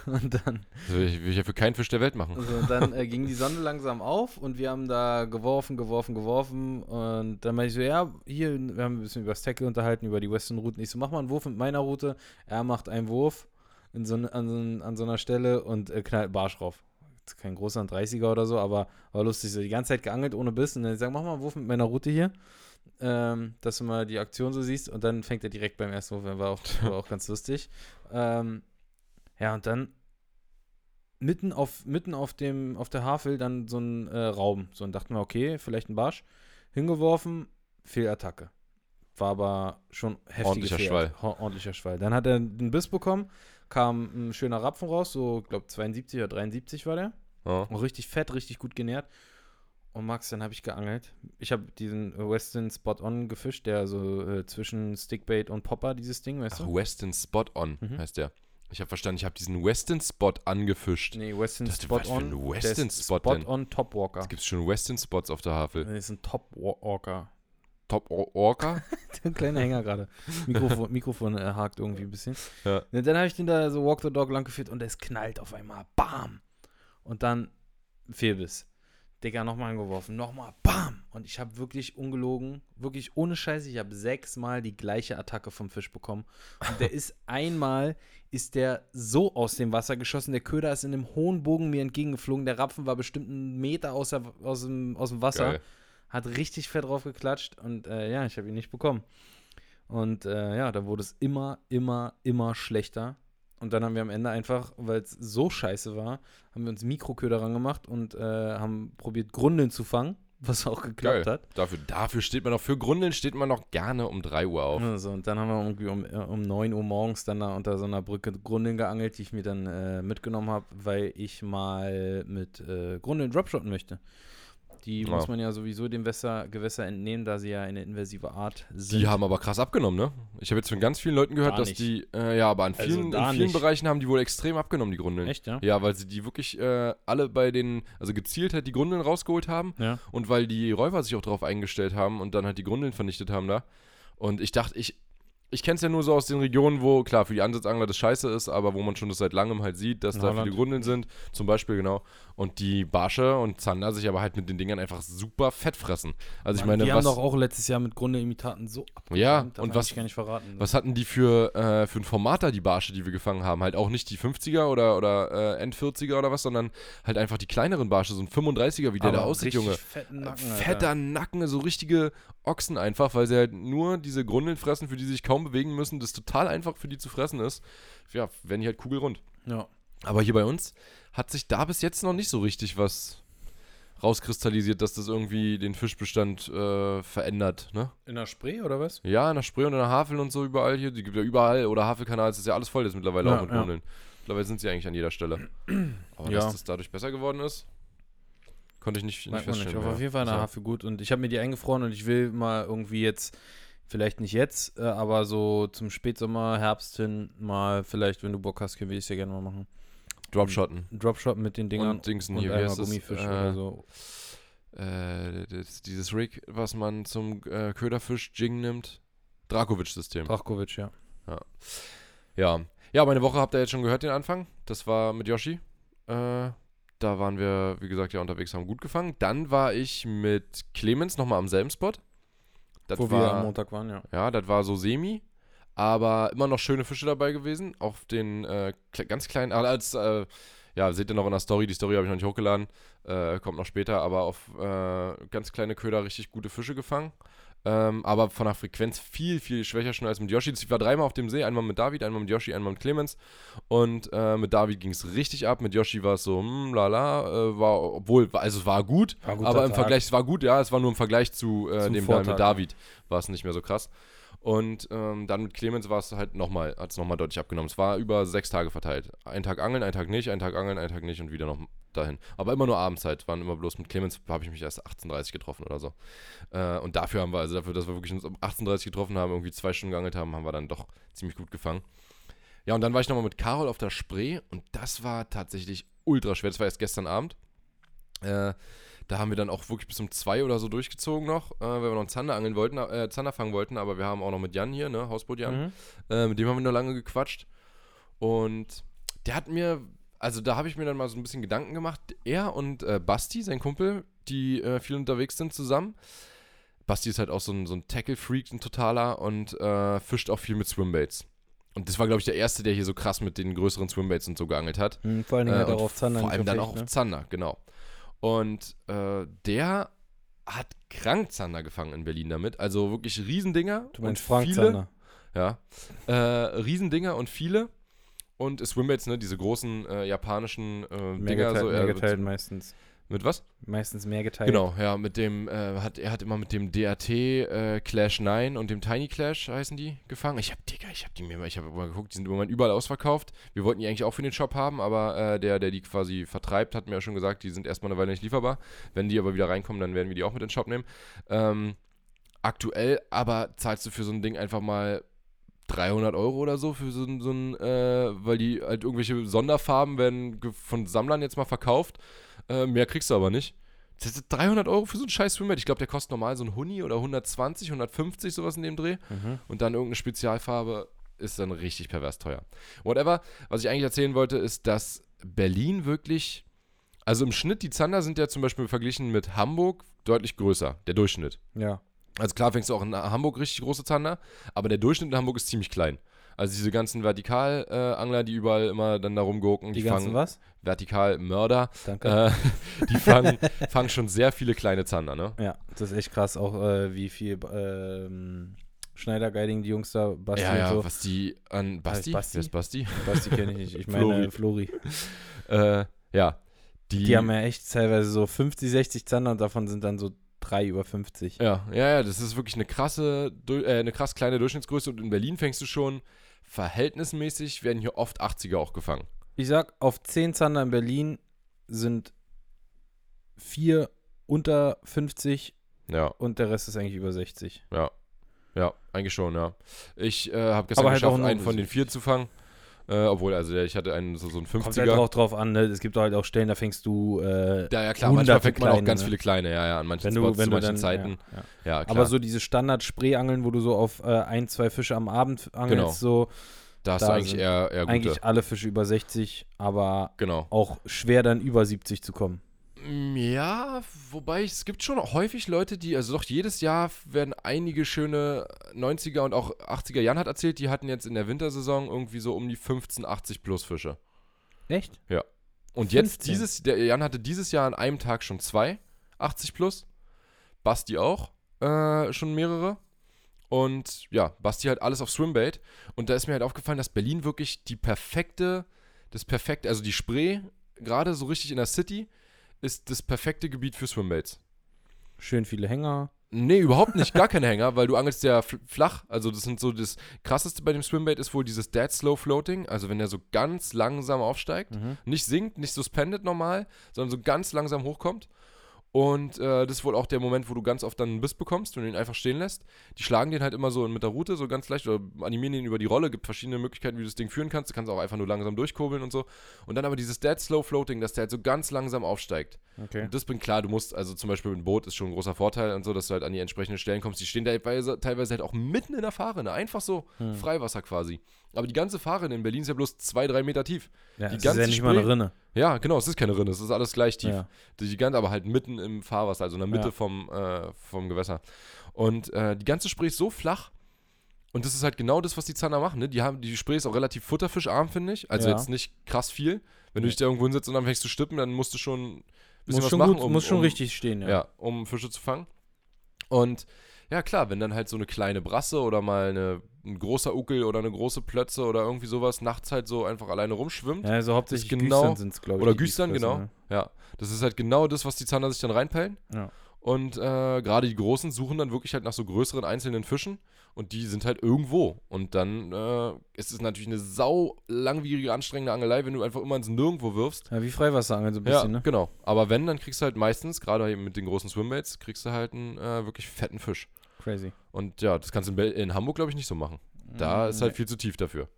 Und dann... Das will ich ja für keinen Fisch der Welt machen. Also dann ging die Sonne langsam auf und wir haben da geworfen. Und dann meinte ich so, ja, hier, wir haben ein bisschen über das Tackle unterhalten, über die Western-Routen. Ich so, mach mal einen Wurf mit meiner Route. Er macht einen Wurf an so einer Stelle und knallt Barsch rauf. Kein großer, ein 30er oder so, aber war lustig. So die ganze Zeit geangelt ohne Biss. Und dann ich sage, mach mal einen Wurf mit meiner Route hier. Dass du mal die Aktion so siehst und dann fängt er direkt beim ersten Wurf, war auch ganz lustig. Und dann mitten auf der Havel dann so ein Rauben. So, und dachten wir, okay, vielleicht ein Barsch. Hingeworfen, Fehlattacke. War aber schon heftige ordentlicher Schwall. Dann hat er einen Biss bekommen, kam ein schöner Rapfen raus, so, ich glaube, 72 oder 73 war der. Oh. Und richtig fett, richtig gut genährt. Und Max, dann habe ich geangelt. Ich habe diesen Western Spot-On gefischt, der so zwischen Stickbait und Popper, dieses Ding, weißt du? Ach, Western Spot-On heißt der. Ich habe verstanden, ich habe diesen Western Spot angefischt. Nee, Western Spot-On. Western Spot-On Topwalker. Es gibt schon Western Spots auf der Havel. Das ist ein Topwalker. Topwalker? Der kleine Hänger gerade. Mikrofon hakt irgendwie ein bisschen. Ja. Und dann habe ich den da so Walk the Dog lang geführt und es knallt auf einmal. Bam! Und dann Fehlbiss. Digga, nochmal angeworfen, nochmal, bam! Und ich habe wirklich ungelogen, wirklich ohne Scheiße, ich habe 6-mal die gleiche Attacke vom Fisch bekommen. Und der ist einmal so aus dem Wasser geschossen, der Köder ist in einem hohen Bogen mir entgegengeflogen, der Rapfen war bestimmt einen Meter aus dem Wasser, geil. Hat richtig fett drauf geklatscht und ich habe ihn nicht bekommen. Und da wurde es immer schlechter. Und dann haben wir am Ende einfach, weil es so scheiße war, haben wir uns Mikroköder rangemacht und haben probiert, Grundeln zu fangen, was auch geklappt hat. Für Grundeln steht man noch gerne um 3 Uhr auf. Also, und dann haben wir irgendwie um 9 Uhr morgens dann da unter so einer Brücke Grundeln geangelt, die ich mir dann mitgenommen habe, weil ich mal mit Grundeln Dropshotten möchte. Die muss man ja sowieso dem Gewässer entnehmen, da sie ja eine invasive Art sind. Die haben aber krass abgenommen, ne? Ich habe jetzt von ganz vielen Leuten gehört, dass die, ja, aber in vielen Bereichen haben die wohl extrem abgenommen, die Grundeln. Echt, ja? Ja, weil sie die wirklich alle bei den, also gezielt halt die Grundeln rausgeholt haben. Ja. Und weil die Räuber sich auch drauf eingestellt haben und dann halt die Grundeln vernichtet haben da. Und ich dachte, ich kenn's ja nur so aus den Regionen, wo, klar, für die Ansitzangler das scheiße ist, aber wo man schon das seit langem halt sieht, dass da viele Grundeln sind, zum Beispiel, genau. Und die Barsche und Zander sich aber halt mit den Dingern einfach super fett fressen. Also ich meine, die haben doch auch letztes Jahr mit Grundelimitaten so abgenommen, und was, ich gar nicht verraten. Was hatten die für ein Format da, die Barsche, die wir gefangen haben? Halt auch nicht die 50er oder End-40er oder was, sondern halt einfach die kleineren Barsche, so ein 35er, wie der da aussieht, Junge. Fetten Nacken, fetter Nacken, so richtige Ochsen einfach, weil sie halt nur diese Grundeln fressen, für die sie sich kaum bewegen müssen, das total einfach für die zu fressen ist, ja, werden die halt kugelrund. Ja. Aber hier bei uns hat sich da bis jetzt noch nicht so richtig was rauskristallisiert, dass das irgendwie den Fischbestand verändert, ne? In der Spree oder was? Ja, in der Spree und in der Havel und so überall hier, die gibt ja überall, oder Havelkanal, das ist ja alles voll jetzt mittlerweile auch mit Grundeln. Mittlerweile sind sie eigentlich an jeder Stelle. Aber dass das dadurch besser geworden ist, konnte ich nicht feststellen. Ich hoffe auf jeden Fall in der Havel gut, und ich habe mir die eingefroren und ich will mal irgendwie jetzt, vielleicht nicht jetzt, aber so zum Spätsommer, Herbst hin mal, vielleicht, wenn du Bock hast, können wir es ja gerne mal machen. Dropshotten mit den Dingern. Und Dingsen hier, wie heißt das? Gummifisch oder so. Dieses Rig, was man zum Köderfisch-Jing nimmt. Drakovic-System. Drakovic, ja. Ja, meine Woche habt ihr jetzt schon gehört, den Anfang. Das war mit Yoshi. Da waren wir, wie gesagt, ja unterwegs, haben gut gefangen. Dann war ich mit Clemens nochmal am selben Spot. Das wo war, wir am Montag waren, ja. Ja, das war so semi, aber immer noch schöne Fische dabei gewesen. Auf den ganz kleinen, seht ihr noch in der Story, die Story habe ich noch nicht hochgeladen, kommt noch später, aber auf ganz kleine Köder richtig gute Fische gefangen. Aber von der Frequenz viel, viel schwächer schon als mit Yoshi. Ich war dreimal auf dem See, einmal mit David, einmal mit Yoshi, einmal mit Clemens. Und mit David ging es richtig ab, mit Yoshi war es so, es war gut, aber im Vergleich, es war gut, ja, es war nur im Vergleich zu dem Vortag, mit David, war es nicht mehr so krass. Und dann mit Clemens war es halt hat es nochmal deutlich abgenommen. Es war über 6 Tage verteilt. Einen Tag angeln, einen Tag nicht, einen Tag angeln, einen Tag nicht und wieder noch dahin. Aber immer nur Abendzeit, waren immer bloß mit Clemens, habe ich mich erst 18:30 getroffen oder so. Und dafür haben wir, dass wir wirklich uns um 18:30 getroffen haben, irgendwie 2 Stunden geangelt haben, haben wir dann doch ziemlich gut gefangen. Ja, und dann war ich nochmal mit Carol auf der Spree und das war tatsächlich ultra schwer. Das war erst gestern Abend. Da haben wir dann auch wirklich bis um 2 oder so durchgezogen noch, weil wir noch einen Zander fangen wollten, aber wir haben auch noch mit Jan hier, ne, Hausboot Jan, mit dem haben wir noch lange gequatscht und der hat mir, also da habe ich mir dann mal so ein bisschen Gedanken gemacht, er und Basti, sein Kumpel, die viel unterwegs sind zusammen. Basti ist halt auch so ein Tackle-Freak, ein totaler, und fischt auch viel mit Swimbaits. Und das war, glaube ich, der Erste, der hier so krass mit den größeren Swimbaits und so geangelt hat. Vor allem halt auch auf Zander. Vor allem dann auch auf Zander, genau. Und der hat Krankzander gefangen in Berlin damit. Also wirklich Riesendinger. Du meinst Frankzander. Ja. Riesendinger und viele. Und Swimbaits, ne, diese großen japanischen Dinger. Mehr geteilt meistens. Mit was? Meistens mehr geteilt. Genau, ja, mit dem, er hat immer mit dem DRT Clash 9 und dem Tiny Clash, heißen die, gefangen. Ich hab immer geguckt, die sind im Moment überall ausverkauft. Wir wollten die eigentlich auch für den Shop haben, aber der die quasi vertreibt, hat mir ja schon gesagt, die sind erstmal eine Weile nicht lieferbar. Wenn die aber wieder reinkommen, dann werden wir die auch mit in den Shop nehmen. Aktuell aber zahlst du für so ein Ding einfach mal 300 Euro oder so für so ein weil die halt irgendwelche Sonderfarben werden von Sammlern jetzt mal verkauft. Mehr kriegst du aber nicht. Das ist 300 Euro für so einen scheiß Swimbaits. Ich glaube, der kostet normal so ein Huni oder 120, 150, sowas in dem Dreh. Mhm. Und dann irgendeine Spezialfarbe ist dann richtig pervers teuer. Whatever. Was ich eigentlich erzählen wollte, ist, dass Berlin wirklich, also im Schnitt, die Zander sind ja zum Beispiel verglichen mit Hamburg deutlich größer, der Durchschnitt. Ja. Also klar fängst du auch in Hamburg richtig große Zander, aber der Durchschnitt in Hamburg ist ziemlich klein. Also diese ganzen Vertikal-Angler, die überall immer dann da rumgurken. Die ganzen fangen, was? Vertikal-Mörder. Danke. Die fangen schon sehr viele kleine Zander, ne? Ja, das ist echt krass, auch wie viel Schneider-Guiding die Jungs da basteln. Ja, so. Was die an Basti? Wer ist Basti? Basti kenne ich nicht, ich meine Flori. Ja. Die haben ja echt teilweise so 50, 60 Zander und davon sind dann so 3 über 50. Ja, das ist wirklich eine krass kleine Durchschnittsgröße und in Berlin fängst du schon verhältnismäßig, werden hier oft 80er auch gefangen. Ich sag, auf 10 Zander in Berlin sind 4 unter 50 ja. und der Rest ist eigentlich über 60. Ja, ja, eigentlich schon, ja. Ich habe gestern geschafft, halt einen von den 4 zu fangen. Obwohl, also ich hatte einen so einen 50er. Kommt halt auch drauf an, ne? Es gibt halt auch Stellen, da fängst du ja, klar, manchmal fängt man auch ganz viele kleine, ja, ja, an manchen Spots, zu manchen Zeiten. Ja, ja. Ja, klar. Aber so diese Standard-Spree-Angeln, wo du so auf ein, zwei Fische am Abend angelst, genau. so da hast du eigentlich eher gute. Eigentlich alle Fische über 60, aber genau. auch schwer dann über 70 zu kommen. Ja, wobei es gibt schon häufig Leute, die, also doch jedes Jahr werden einige schöne 90er und auch 80er, Jan hat erzählt, die hatten jetzt in der Wintersaison irgendwie so um die 15, 80 plus Fische. Echt? Ja. Und 15. Jetzt der Jan hatte dieses Jahr an einem Tag schon 2, 80 plus. Basti auch, schon mehrere. Und ja, Basti halt alles auf Swimbait. Und da ist mir halt aufgefallen, dass Berlin wirklich das perfekte, also die Spree, gerade so richtig in der City, ist das perfekte Gebiet für Swimbaits. Schön viele Hänger. Nee, überhaupt nicht, gar keine Hänger, weil du angelst ja flach. Also das sind so das Krasseste bei dem Swimbait ist wohl dieses Dead Slow Floating. Also wenn der so ganz langsam aufsteigt, nicht sinkt, nicht suspendet normal, sondern so ganz langsam hochkommt. Und das ist wohl auch der Moment, wo du ganz oft dann einen Biss bekommst und ihn einfach stehen lässt. Die schlagen den halt immer so mit der Rute so ganz leicht oder animieren den über die Rolle. Gibt verschiedene Möglichkeiten, wie du das Ding führen kannst. Du kannst auch einfach nur langsam durchkurbeln und so. Und dann aber dieses Dead Slow Floating, dass der halt so ganz langsam aufsteigt. Okay. Und das bringt klar, du musst, also zum Beispiel mit dem Boot ist schon ein großer Vorteil und so, dass du halt an die entsprechenden Stellen kommst. Die stehen teilweise halt auch mitten in der Fahne, einfach so Freiwasser quasi. Aber die ganze Fahne in Berlin ist ja bloß 2-3 Meter tief. Ja, das ist ja nicht mal eine Rinne. Ja, genau, es ist keine Rinne, es ist alles gleich tief. Ja. Die ganze, aber halt mitten im Fahrwasser, also in der Mitte vom Gewässer. Und die ganze Spree ist so flach und das ist halt genau das, was die Zander machen. Ne? Die Spree ist auch relativ futterfischarm, finde ich. Also jetzt nicht krass viel. Wenn du dich da irgendwo hinsetzt und dann fängst du stippen, dann musst du schon ein bisschen was machen. Muss schon richtig stehen, ja, um Fische zu fangen. Und ja, klar, wenn dann halt so eine kleine Brasse oder mal ein großer Uckel oder eine große Plötze oder irgendwie sowas nachts halt so einfach alleine rumschwimmt. Ja, also hauptsächlich Güstern sind es, glaube ich. Oder Güstern, genau. Ne? Ja, das ist halt genau das, was die Zander sich dann reinpeilen. Ja. Und gerade die Großen suchen dann wirklich halt nach so größeren einzelnen Fischen und die sind halt irgendwo. Und dann ist es natürlich eine sau langwierige, anstrengende Angelei, wenn du einfach immer ins Nirgendwo wirfst. Ja, wie Freiwasserangeln so ein bisschen, ne? Ja, genau. Aber wenn, dann kriegst du halt meistens, gerade eben mit den großen Swimbaits, kriegst du halt einen wirklich fetten Fisch. Crazy. Und ja, das kannst du in Hamburg, glaube ich, nicht so machen. Da ist halt viel zu tief dafür.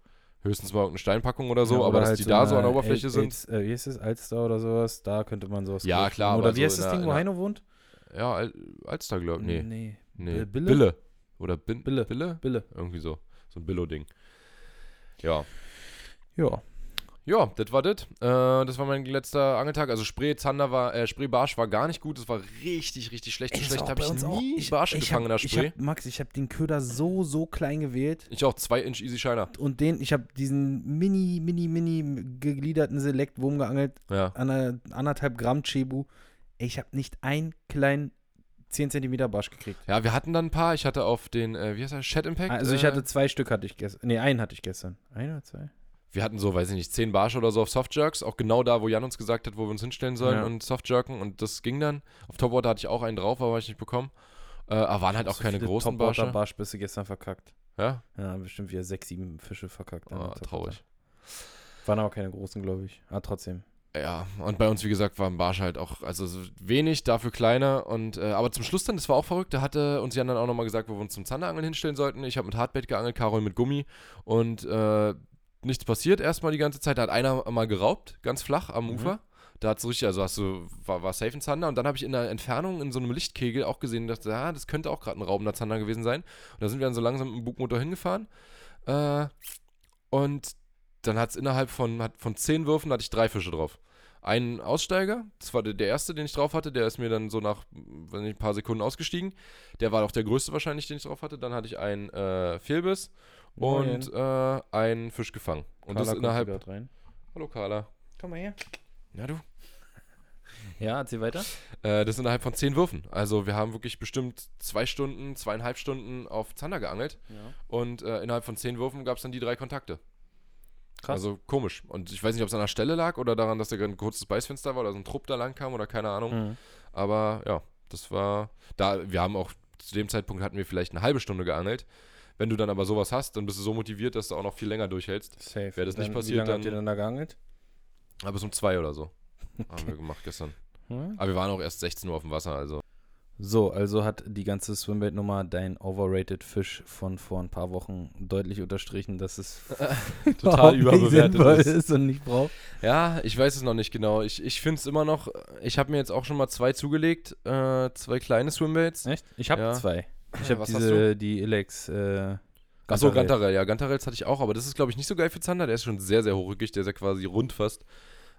Höchstens mal eine Steinpackung oder so, ja, oder aber halt dass die so da so an der Oberfläche sind. Wie ist es, Alster oder sowas? Da könnte man sowas. Ja, kriegen. Klar. Oder wie heißt das Ding, wo Heino wohnt? Ja, Alster, glaube ich. Nee. Bille. Oder Bille? Irgendwie so. So ein Billo-Ding. Ja. Ja, das war das. Das war mein letzter Angeltag. Also Spree-Barsch war gar nicht gut. Das war richtig, richtig schlecht. So schlecht habe ich nie Barsch gefangen in der Spree. Ich habe den Köder so klein gewählt. Ich auch, 2 Inch Easy Shiner. Und ich habe diesen mini gegliederten Select-Wurm geangelt. Ja. An einer 1,5 Gramm Cebu. Ich habe nicht einen kleinen 10 cm Barsch gekriegt. Ja, wir hatten dann ein paar. Ich hatte auf den, wie heißt der, Shed Impact? Also ich hatte 2 Stück hatte ich gestern. Nee, einen hatte ich gestern. Ein oder zwei? Wir hatten so, weiß ich nicht, 10 Barsche oder so auf Softjerks, auch genau da, wo Jan uns gesagt hat, wo wir uns hinstellen sollen und Softjerken und das ging dann. Auf Topwater hatte ich auch einen drauf, aber habe ich nicht bekommen. Aber waren halt auch keine großen Barsche. Topwater-Barschbisse gestern verkackt. Ja? Ja, bestimmt wieder 6-7 Fische verkackt. Ah, traurig. Waren aber keine großen, glaube ich. Ah, trotzdem. Ja, und bei uns, wie gesagt, waren Barsche halt auch, also wenig, dafür kleiner und, aber zum Schluss dann, das war auch verrückt, da hatte uns Jan dann auch nochmal gesagt, wo wir uns zum Zanderangeln hinstellen sollten. Ich habe mit Hardbait geangelt, Carol mit Gummi und, nichts passiert erstmal die ganze Zeit. Da hat einer mal geraubt, ganz flach am Ufer. Da hat's richtig, also war safe ein Zander. Und dann habe ich in der Entfernung in so einem Lichtkegel auch gesehen und dachte, ja, das könnte auch gerade ein raubender Zander gewesen sein. Und da sind wir dann so langsam mit dem Bugmotor hingefahren. Und dann hat's innerhalb von 10 Würfen hatte ich 3 Fische drauf. Einen Aussteiger, das war der erste, den ich drauf hatte, der ist mir dann so nach ein paar Sekunden ausgestiegen. Der war auch der größte wahrscheinlich, den ich drauf hatte. Dann hatte ich einen Fehlbiss. Und einen Fisch gefangen. Und Carla, das innerhalb. Rein. Hallo Carla. Komm mal her. Na du. Ja, erzähl weiter. Das ist innerhalb von 10 Würfen. Also wir haben wirklich bestimmt 2,5 Stunden auf Zander geangelt. Ja. Und innerhalb von 10 Würfen gab es dann die 3 Kontakte. Krass. Also komisch. Und ich weiß nicht, ob es an der Stelle lag oder daran, dass da ein kurzes Beißfenster war oder so ein Trupp da lang kam oder keine Ahnung. Mhm. Aber ja, das war. Da, wir haben auch zu dem Zeitpunkt hatten wir vielleicht eine halbe Stunde geangelt. Wenn du dann aber sowas hast, dann bist du so motiviert, dass du auch noch viel länger durchhältst. Safe. Wäre das nicht passiert, dann... Wie lange habt ihr dann da geangelt? Aber bis um 2 oder so. Okay. Haben wir gemacht gestern. Hm? Aber wir waren auch erst 16 Uhr auf dem Wasser, also. So, also hat die ganze Swimbait-Nummer dein Overrated-Fisch von vor ein paar Wochen deutlich unterstrichen, dass es total überbewertet ist und nicht braucht. Ja, ich weiß es noch nicht genau. Ich finde es immer noch, ich habe mir jetzt auch schon mal zwei zugelegt, zwei kleine Swimbaits. Echt? Ich habe zwei. Ich habe die Alex Gantarell. Achso, Gantarell, ja. Gantarells hatte ich auch, aber das ist, glaube ich, nicht so geil für Zander. Der ist schon sehr, sehr hochrückig, der ist ja quasi rund fast.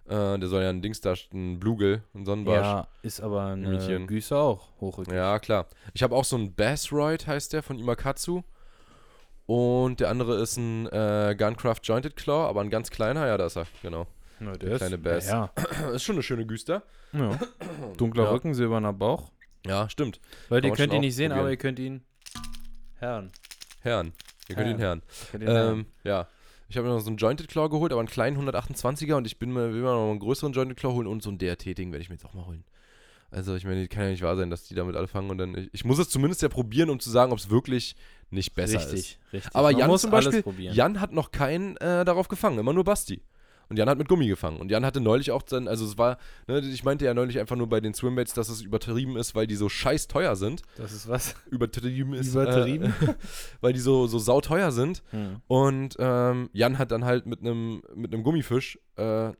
Der soll ja ein Bluegill, ein Sonnenbarsch. Ja, ist aber ein Güßer auch hochrückig. Ja, klar. Ich habe auch so einen Bassroid, heißt der, von Imakatsu. Und der andere ist ein Guncraft Jointed Claw, aber ein ganz kleiner. Ja, da ist er, genau. Na, der kleine Bass. Ja. Ist schon eine schöne Güster. Ja. Dunkler Rücken, silberner Bauch. Ja, stimmt. Leute, ihr könnt ihn nicht sehen, aber ihr könnt ihn herren. Ihr könnt ihn herren. Ja. Ich habe mir noch so einen Jointed Claw geholt, aber einen kleinen 128er und will mir noch einen größeren Jointed Claw holen und so ein DRT-Ding werde ich mir jetzt auch mal holen. Also ich meine, kann ja nicht wahr sein, dass die damit alle fangen und dann... Ich muss es zumindest ja probieren, um zu sagen, ob es wirklich nicht besser ist. Richtig. Aber man muss zum Beispiel, Jan hat noch keinen darauf gefangen, immer nur Basti. Und Jan hat mit Gummi gefangen. Und Jan hatte neulich auch dann, also es war, ne, ich meinte ja neulich einfach nur bei den Swimbaits, dass es übertrieben ist, weil die so scheiß teuer sind. Das ist was? Übertrieben? Weil die so sauteuer sind. Hm. Und Jan hat dann halt mit einem Gummifisch an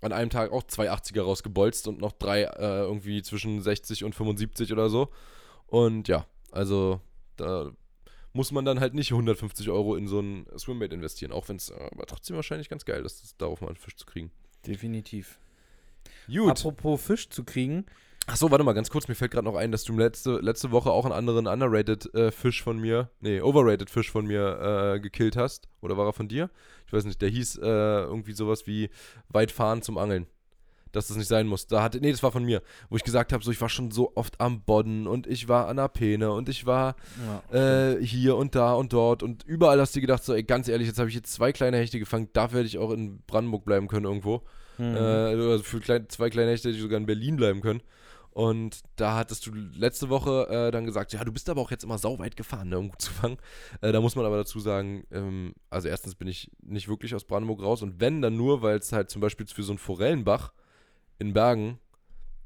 einem Tag auch 2,80er rausgebolzt und noch drei irgendwie zwischen 60 und 75 oder so. Und ja, also da muss man dann halt nicht 150 € in so ein Swimbait investieren, auch wenn es aber trotzdem wahrscheinlich ganz geil ist, darauf mal einen Fisch zu kriegen. Definitiv. Gut. Apropos Fisch zu kriegen. Achso, warte mal, ganz kurz, mir fällt gerade noch ein, dass du letzte Woche auch einen anderen overrated Fisch von mir gekillt hast. Oder war er von dir? Ich weiß nicht, der hieß irgendwie sowas wie weit fahren zum Angeln. Dass das nicht sein muss. Das war von mir. Wo ich gesagt habe, so, ich war schon so oft am Bodden und ich war an der Peene und ich war hier und da und dort und überall hast du gedacht, so, ey, ganz ehrlich, jetzt habe ich jetzt zwei kleine Hechte gefangen, da werde ich auch in Brandenburg bleiben können irgendwo. Mhm. Also für zwei kleine Hechte hätte ich sogar in Berlin bleiben können. Und da hattest du letzte Woche dann gesagt, ja, du bist aber auch jetzt immer sauweit gefahren, ne, um gut zu fangen. Da muss man aber dazu sagen, also erstens bin ich nicht wirklich aus Brandenburg raus und wenn, dann nur, weil es halt zum Beispiel für so einen Forellenbach in Bergen,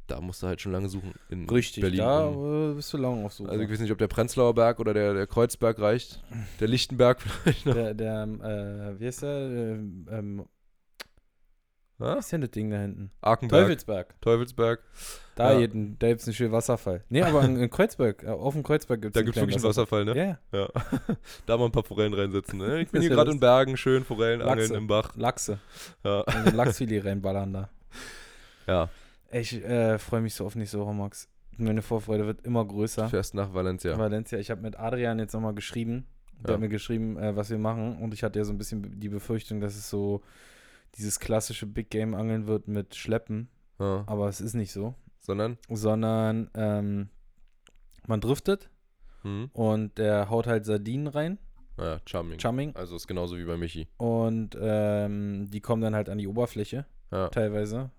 da musst du halt schon lange suchen. In Richtig, Berlin. Da bist du lange auf Suche. Also ich weiß nicht, ob der Prenzlauer Berg oder der Kreuzberg reicht. Der Lichtenberg vielleicht noch. Wie heißt der? Was ist denn das Ding da hinten? Arkenberg. Teufelsberg. Da gibt es einen schönen Wasserfall. Nee, aber in Kreuzberg, auf dem Kreuzberg gibt es einen Wasserfall, ne? Yeah. Ja. Da mal ein paar Forellen reinsetzen. Ne? Ich bin hier gerade in Bergen, schön Forellen angeln im Bach. Lachse. Ja. Also Lachsfilet reinballern da. Ja. Ich freue mich so auf nächste Woche, Max. Meine Vorfreude wird immer größer. Du fährst nach Valencia. Ich habe mit Adrian jetzt nochmal geschrieben. Der hat mir geschrieben, was wir machen. Und ich hatte ja so ein bisschen die Befürchtung, dass es so dieses klassische Big Game Angeln wird mit Schleppen. Ja. Aber es ist nicht so. Sondern man driftet und der haut halt Sardinen rein. Ja, Chumming. Also ist genauso wie bei Michi. Und die kommen dann halt an die Oberfläche teilweise.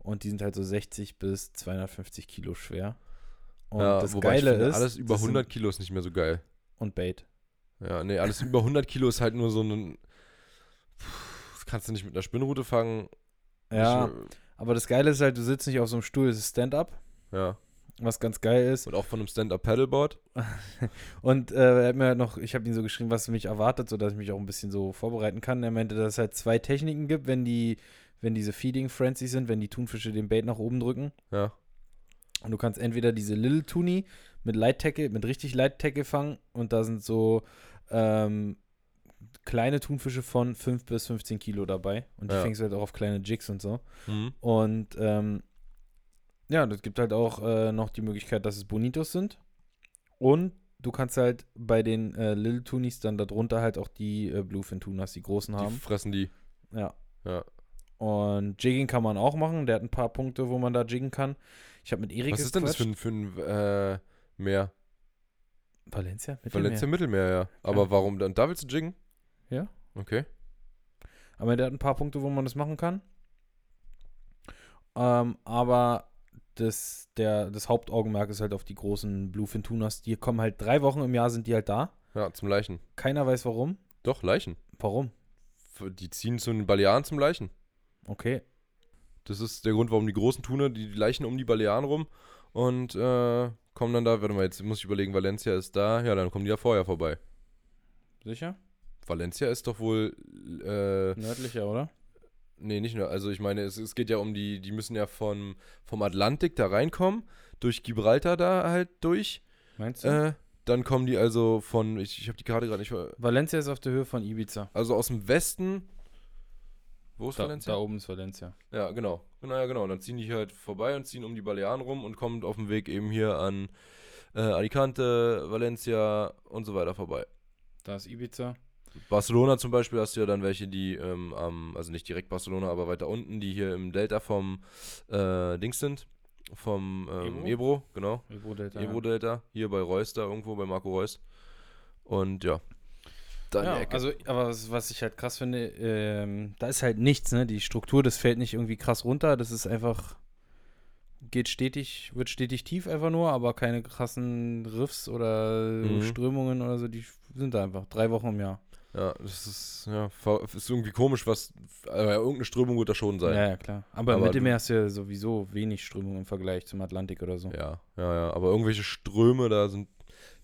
Und die sind halt so 60 bis 250 Kilo schwer. Und ja, das Geile ist... alles über 100 Kilo ist nicht mehr so geil. Und Bait. Ja, nee, alles über 100 Kilo ist halt nur so ein... Das kannst du nicht mit einer Spinnrute fangen. Ja, aber das Geile ist halt, du sitzt nicht auf so einem Stuhl, es ist Stand-Up. Ja. Was ganz geil ist. Und auch von einem Stand-Up-Paddleboard. Und er hat mir halt noch... Ich habe ihn so geschrieben, was mich erwartet, sodass ich mich auch ein bisschen so vorbereiten kann. Er meinte, dass es halt zwei Techniken gibt, wenn diese Feeding Frenzy sind, wenn die Thunfische den Bait nach oben drücken. Ja. Und du kannst entweder diese Little Toonie mit richtig Light Tackle fangen und da sind so kleine Thunfische von 5 bis 15 Kilo dabei. Und die fängst du halt auch auf kleine Jigs und so. Mhm. Und das gibt halt auch noch die Möglichkeit, dass es Bonitos sind. Und du kannst halt bei den Little Toonies dann darunter halt auch die Bluefin Tunas, die großen haben. Die fressen die. Ja. Ja. Und Jigging kann man auch machen. Der hat ein paar Punkte, wo man da jiggen kann. Ich habe mit Erik gequatscht. Was ist denn das für ein Meer? Valencia, Mittelmeer, ja. Aber warum dann? Da willst du jiggen? Ja. Okay. Aber der hat ein paar Punkte, wo man das machen kann. Aber das Hauptaugenmerk ist halt auf die großen Bluefin Tunas. Die kommen halt 3 Wochen im Jahr, sind die halt da. Ja, zum Laichen. Keiner weiß warum. Doch, Laichen. Warum? Die ziehen zu den Balearen zum Laichen. Okay. Das ist der Grund, warum die Großen tun, die leichen um die Balearen rum und kommen dann da, warte mal, jetzt muss ich überlegen, Valencia ist da, ja, dann kommen die ja vorher vorbei. Sicher? Valencia ist doch wohl nördlicher, oder? Nee, nicht nur, also ich meine, es geht ja um die müssen ja vom Atlantik da reinkommen, durch Gibraltar da halt durch. Meinst du? Dann kommen die also von, ich habe die Karte gerade nicht. Valencia ist auf der Höhe von Ibiza. Also aus dem Westen. Wo ist Valencia? Da oben ist Valencia. Ja, genau. Naja, genau. Und dann ziehen die halt vorbei und ziehen um die Balearen rum und kommen auf dem Weg eben hier an Alicante, Valencia und so weiter vorbei. Da ist Ibiza. Barcelona zum Beispiel hast du ja dann welche, die also nicht direkt Barcelona, aber weiter unten, die hier im Delta vom Dings sind. Vom Ebro, genau. Ebro-Delta. Ja. Hier bei Reus da irgendwo, bei Marco Reus. Und ja. Ja, also, aber was ich halt krass finde, da ist halt nichts, ne? Die Struktur, das fällt nicht irgendwie krass runter, das ist einfach, wird stetig tief einfach nur, aber keine krassen Riffs oder Strömungen oder so, die sind da einfach 3 Wochen im Jahr. Ja, das ist, ist irgendwie komisch, irgendeine Strömung wird da schon sein. Ja, klar. Aber im Mittelmeer hast du ja sowieso wenig Strömung im Vergleich zum Atlantik oder so. Ja, aber irgendwelche Ströme da sind,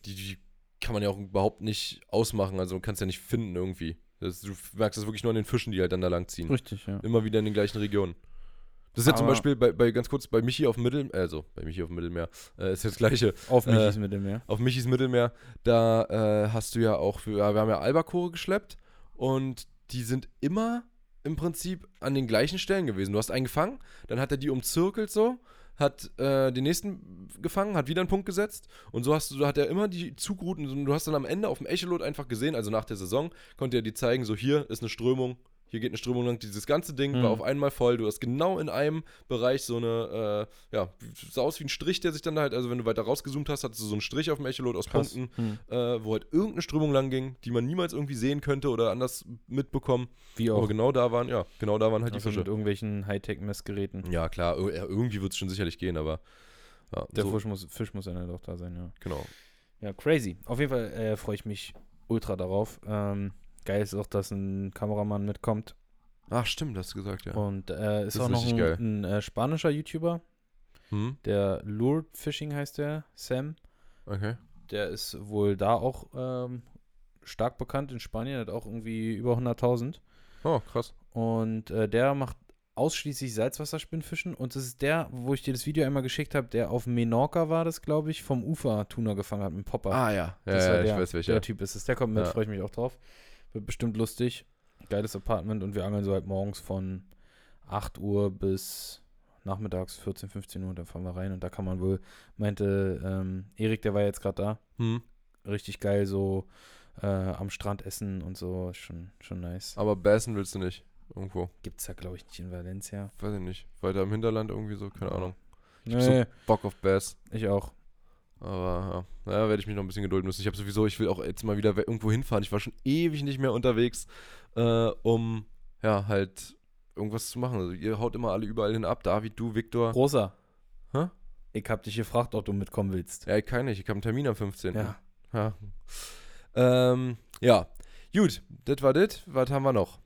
die kann man ja auch überhaupt nicht ausmachen, also kannst ja nicht finden irgendwie. Du merkst das wirklich nur an den Fischen, die halt dann da langziehen. Richtig, ja. Immer wieder in den gleichen Regionen. Das ist ja zum Beispiel bei Michi auf dem Mittelmeer, ist jetzt das Gleiche. Auf Michis Mittelmeer. Auf Michis Mittelmeer, da hast du ja auch, wir haben ja Albacore geschleppt und die sind immer im Prinzip an den gleichen Stellen gewesen. Du hast einen gefangen, dann hat er die umzirkelt so, hat den nächsten gefangen, hat wieder einen Punkt gesetzt und so hat er immer die Zugrouten, und du hast dann am Ende auf dem Echolot einfach gesehen, also nach der Saison, konnte er die zeigen, so hier ist eine Strömung, hier geht eine Strömung lang, dieses ganze Ding war auf einmal voll, du hast genau in einem Bereich so eine, sah aus wie ein Strich, der sich dann halt, also wenn du weiter rausgezoomt hast, hattest du so einen Strich auf dem Echolot aus Krass. Punkten, wo halt irgendeine Strömung lang ging, die man niemals irgendwie sehen könnte oder anders mitbekommen. Wie auch. Aber genau da waren halt also die Fische. Mit irgendwelchen Hightech-Messgeräten. Ja klar, irgendwie wird es schon sicherlich gehen, aber ja, der so. Fisch muss ja doch da sein, ja. Genau. Ja, crazy. Auf jeden Fall freue ich mich ultra darauf. Geil ist auch, dass ein Kameramann mitkommt. Ach stimmt, hast du gesagt, ja. Und ist auch noch ein spanischer YouTuber, der Lure Fishing heißt der, Sam. Okay. Der ist wohl da auch stark bekannt in Spanien, hat auch irgendwie über 100.000. Oh, krass. Und der macht ausschließlich Salzwasserspinnfischen und das ist der, wo ich dir das Video einmal geschickt habe, der auf Menorca war das, glaube ich, vom Ufer Tuna gefangen hat mit dem Popper. Ah ja, das war der, ich weiß welcher. Der Typ ist es, der kommt mit, freue ich mich auch drauf. Wird bestimmt lustig. Geiles Apartment und wir angeln so halt morgens von 8 Uhr bis nachmittags 14, 15 Uhr, dann fahren wir rein und da kann man wohl, meinte Erik, der war jetzt gerade da, richtig geil so am Strand essen und so, schon nice. Aber bassen willst du nicht irgendwo? Gibt's da glaube ich nicht in Valencia. Weiß ich nicht, weiter im Hinterland irgendwie so, keine Ahnung. Ich hab so Bock auf Bass. Ich auch. Aber ja, da werde ich mich noch ein bisschen gedulden müssen. Ich will auch jetzt mal wieder irgendwo hinfahren. Ich war schon ewig nicht mehr unterwegs, um ja halt irgendwas zu machen. Also ihr haut immer alle überall hin ab. David, du, Victor. Rosa. Hä? Ich hab dich gefragt, ob du mitkommen willst. Ja, ich kann nicht. Ich habe einen Termin am 15. Ja. Ja. Gut, das war das. Was haben wir noch?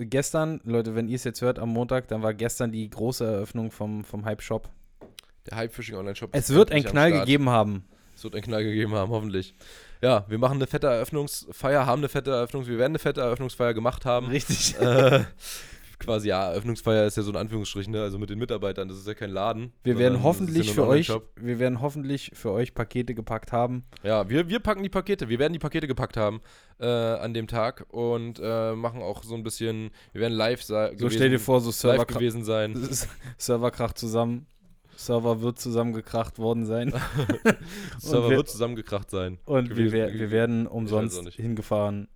Gestern, Leute, wenn ihr es jetzt hört, am Montag, dann war gestern die große Eröffnung vom Hype-Shop. Der Hype-Fishing-Online-Shop. Es wird einen Knall gegeben haben. Es wird einen Knall gegeben haben, hoffentlich. Ja, wir machen eine fette Eröffnungsfeier, wir werden eine fette Eröffnungsfeier gemacht haben. Richtig. Quasi, ja, Eröffnungsfeier ist ja so in Anführungsstrichen, ne? Also mit den Mitarbeitern, das ist ja kein Laden. Wir werden hoffentlich für euch Pakete gepackt haben. Ja, wir packen die Pakete, wir werden die Pakete gepackt haben an dem Tag und machen auch so ein bisschen, wir werden live sein. So stell dir vor, so Serverkrach zusammen. Server wird zusammengekracht worden sein. Und wir werden umsonst hingefahren.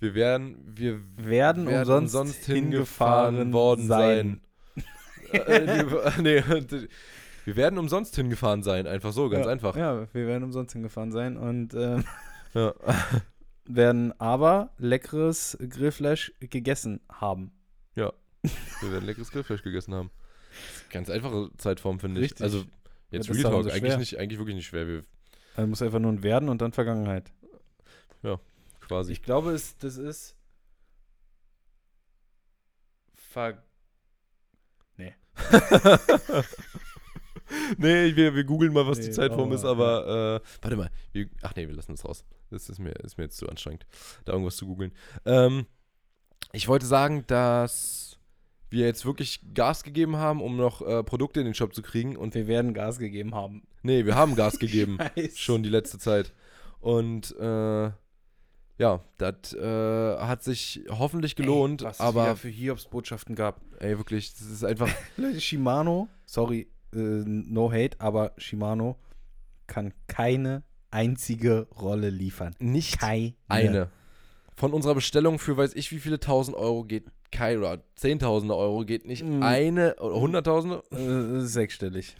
Wir werden umsonst hingefahren worden sein. Wir werden umsonst hingefahren sein, einfach so, ganz einfach. Ja, wir werden umsonst hingefahren sein und werden aber leckeres Grillfleisch gegessen haben. Ja, wir werden leckeres Grillfleisch gegessen haben. Ganz einfache Zeitform, finde ich. Richtig. Also, jetzt Real Talk, eigentlich wirklich nicht schwer. Man muss einfach nur ein Werden und dann Vergangenheit. Ja, quasi. Ich glaube, das ist Nee, wir googeln mal, was die Zeitform ist, aber warte mal. Wir lassen das raus. Das ist mir jetzt zu anstrengend, da irgendwas zu googeln. Ich wollte sagen, dass wir jetzt wirklich Gas gegeben haben, um noch Produkte in den Shop zu kriegen. Und wir werden Gas gegeben haben. Nee, wir haben Gas gegeben. Schon die letzte Zeit. Und ja, das hat sich hoffentlich gelohnt. Ey, was aber es ja für Hiobsbotschaften gab. Ey, wirklich, das ist einfach... Leute, Shimano, sorry, no hate, aber Shimano kann keine einzige Rolle liefern. Nicht eine. Von unserer Bestellung für weiß ich wie viele 1.000 Euro geht kein, oder 10.000 Euro geht nicht eine, oder 100.000? Sechsstellig.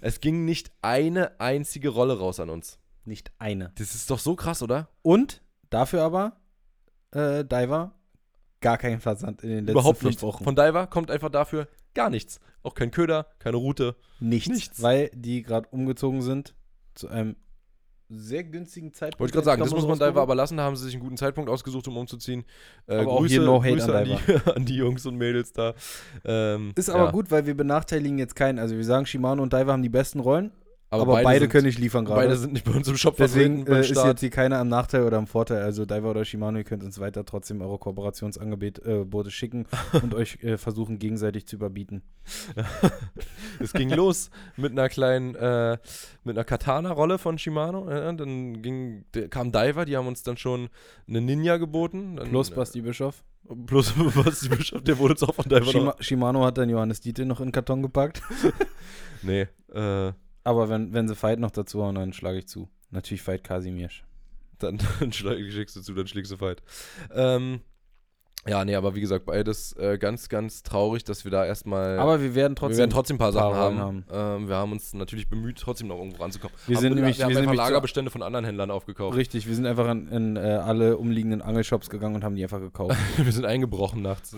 Es ging nicht eine einzige Rolle raus an uns. Nicht eine. Das ist doch so krass, oder? Und dafür aber, Daiwa, gar keinen Versand in den letzten Überhaupt 5 Wochen. Von Daiwa kommt einfach dafür gar nichts. Auch kein Köder, keine Route. Nichts. Weil die gerade umgezogen sind zu einem sehr günstigen Zeitpunkt. Wollte ich gerade sagen, das muss man Daiwa aber lassen. Da haben sie sich einen guten Zeitpunkt ausgesucht, um umzuziehen. Aber Grüße, auch hier no hate Grüße an die Jungs und Mädels da. Ist aber gut, weil wir benachteiligen jetzt keinen. Also wir sagen, Shimano und Daiwa haben die besten Rollen. Aber beide können nicht liefern gerade. Beide sind nicht bei uns im Shop. Deswegen ist jetzt hier keiner am Nachteil oder am Vorteil. Also Daiwa oder Shimano, ihr könnt uns weiter trotzdem eure Kooperationsangebote schicken und euch versuchen gegenseitig zu überbieten. Es ging los mit einer kleinen, mit einer Katana-Rolle von Shimano. Dann kam Daiwa, die haben uns dann schon eine Ninja geboten. Dann, plus Basti Bischof. Plus Basti Bischof, der wurde uns auch von Daiwa Shimano hat dann Johannes Dietl noch in den Karton gepackt. Nee, aber wenn sie Fight noch dazu haben, dann schlage ich zu. Natürlich Fight Kasimir. Dann schlägst du zu, dann schlägst du Fight. Ja, nee, aber wie gesagt, beides ganz, ganz traurig, dass wir da erstmal... Aber wir werden trotzdem ein paar Sachen haben. Wir haben uns natürlich bemüht, trotzdem noch irgendwo ranzukommen. Wir haben Lagerbestände von anderen Händlern aufgekauft. Richtig, wir sind einfach in alle umliegenden Angelshops gegangen und haben die einfach gekauft. Wir sind eingebrochen nachts.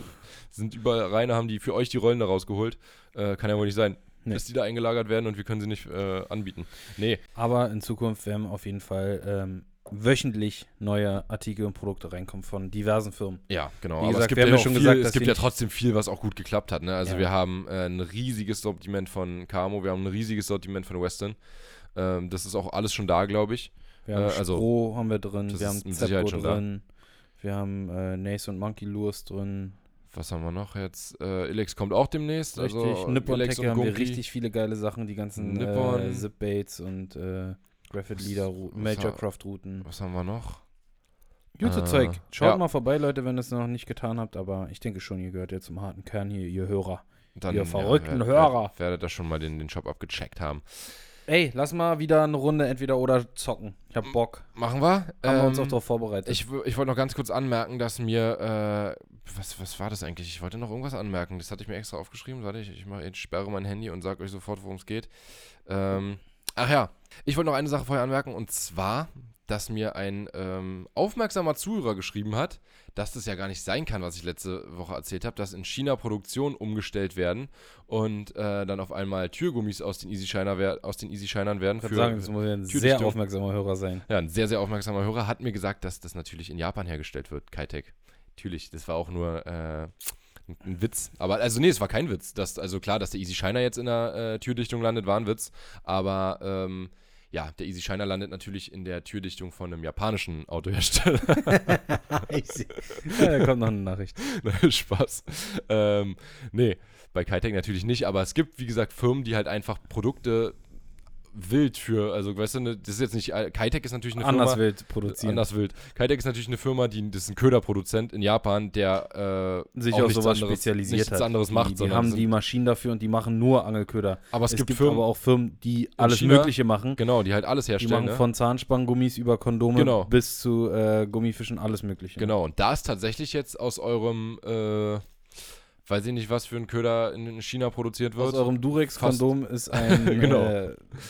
Sind überall rein, haben die für euch die Rollen da rausgeholt. Kann ja wohl nicht sein. Nee. Dass die da eingelagert werden und wir können sie nicht anbieten. Nee. Aber in Zukunft werden auf jeden Fall wöchentlich neue Artikel und Produkte reinkommen von diversen Firmen. Ja, genau. Wie gesagt, aber es gibt ja trotzdem viel, was auch gut geklappt hat. Ne? Also wir haben ein riesiges Sortiment von Camo, wir haben ein riesiges Sortiment von Western. Das ist auch alles schon da, glaube ich. Wir haben Stroh haben wir drin, wir haben Zeppo drin, wir haben Nace und Monkey Lures drin. Was haben wir noch jetzt? Elex kommt auch demnächst. Richtig, also, Nippon Tech haben wir richtig viele geile Sachen. Die ganzen Zip-Baits und Graphite-Leader, Major-Craft-Routen. Was haben wir noch? Gute Zeug. Schaut mal vorbei, Leute, wenn ihr es noch nicht getan habt. Aber ich denke schon, ihr gehört ja zum harten Kern hier, ihr Hörer. Dann, ihr verrückten Hörer. Werdet da schon mal den Shop abgecheckt haben. Ey, lass mal wieder eine Runde entweder oder zocken. Ich hab Bock. Machen wir? Haben wir uns auch darauf vorbereitet. Ich wollte noch ganz kurz anmerken, dass mir was war das eigentlich? Ich wollte noch irgendwas anmerken. Das hatte ich mir extra aufgeschrieben. Warte, ich sperre mein Handy und sage euch sofort, worum es geht. Ach ja, ich wollte noch eine Sache vorher anmerken. Und zwar, dass mir ein aufmerksamer Zuhörer geschrieben hat, dass das ja gar nicht sein kann, was ich letzte Woche erzählt habe, dass in China Produktionen umgestellt werden und dann auf einmal Türgummis aus den Easy Shinern werden. Ich würde sagen, das muss ja ein sehr aufmerksamer Hörer sein. Ja, ein sehr, sehr aufmerksamer Hörer hat mir gesagt, dass das natürlich in Japan hergestellt wird, Kitek. Natürlich, das war auch nur ein Witz. Aber, also nee, es war kein Witz. Also klar, dass der Easy Shiner jetzt in der Türdichtung landet, war ein Witz. Aber, ja, der Easy Shiner landet natürlich in der Türdichtung von einem japanischen Autohersteller. Ja, da kommt noch eine Nachricht. Spaß. Nee, bei Kitek natürlich nicht, aber es gibt, wie gesagt, Firmen, die halt einfach Produkte wild für, also weißt du, das ist jetzt nicht, Kitek ist natürlich eine Firma. Anders wild produziert. Kitek ist natürlich eine Firma, das ist ein Köderproduzent in Japan, der sich auf sowas spezialisiert hat. Nichts anderes macht. Die haben die Maschinen dafür und die machen nur Angelköder. Aber es gibt Firmen, aber auch Firmen, die alles China, Mögliche machen. Genau, die halt alles herstellen. Die machen von Zahnspanngummis über Kondome bis zu Gummifischen, alles Mögliche. Genau, und da ist tatsächlich jetzt aus eurem weiß ich nicht, was für ein Köder in China produziert wird. Aus eurem Durex-Kondom ist ein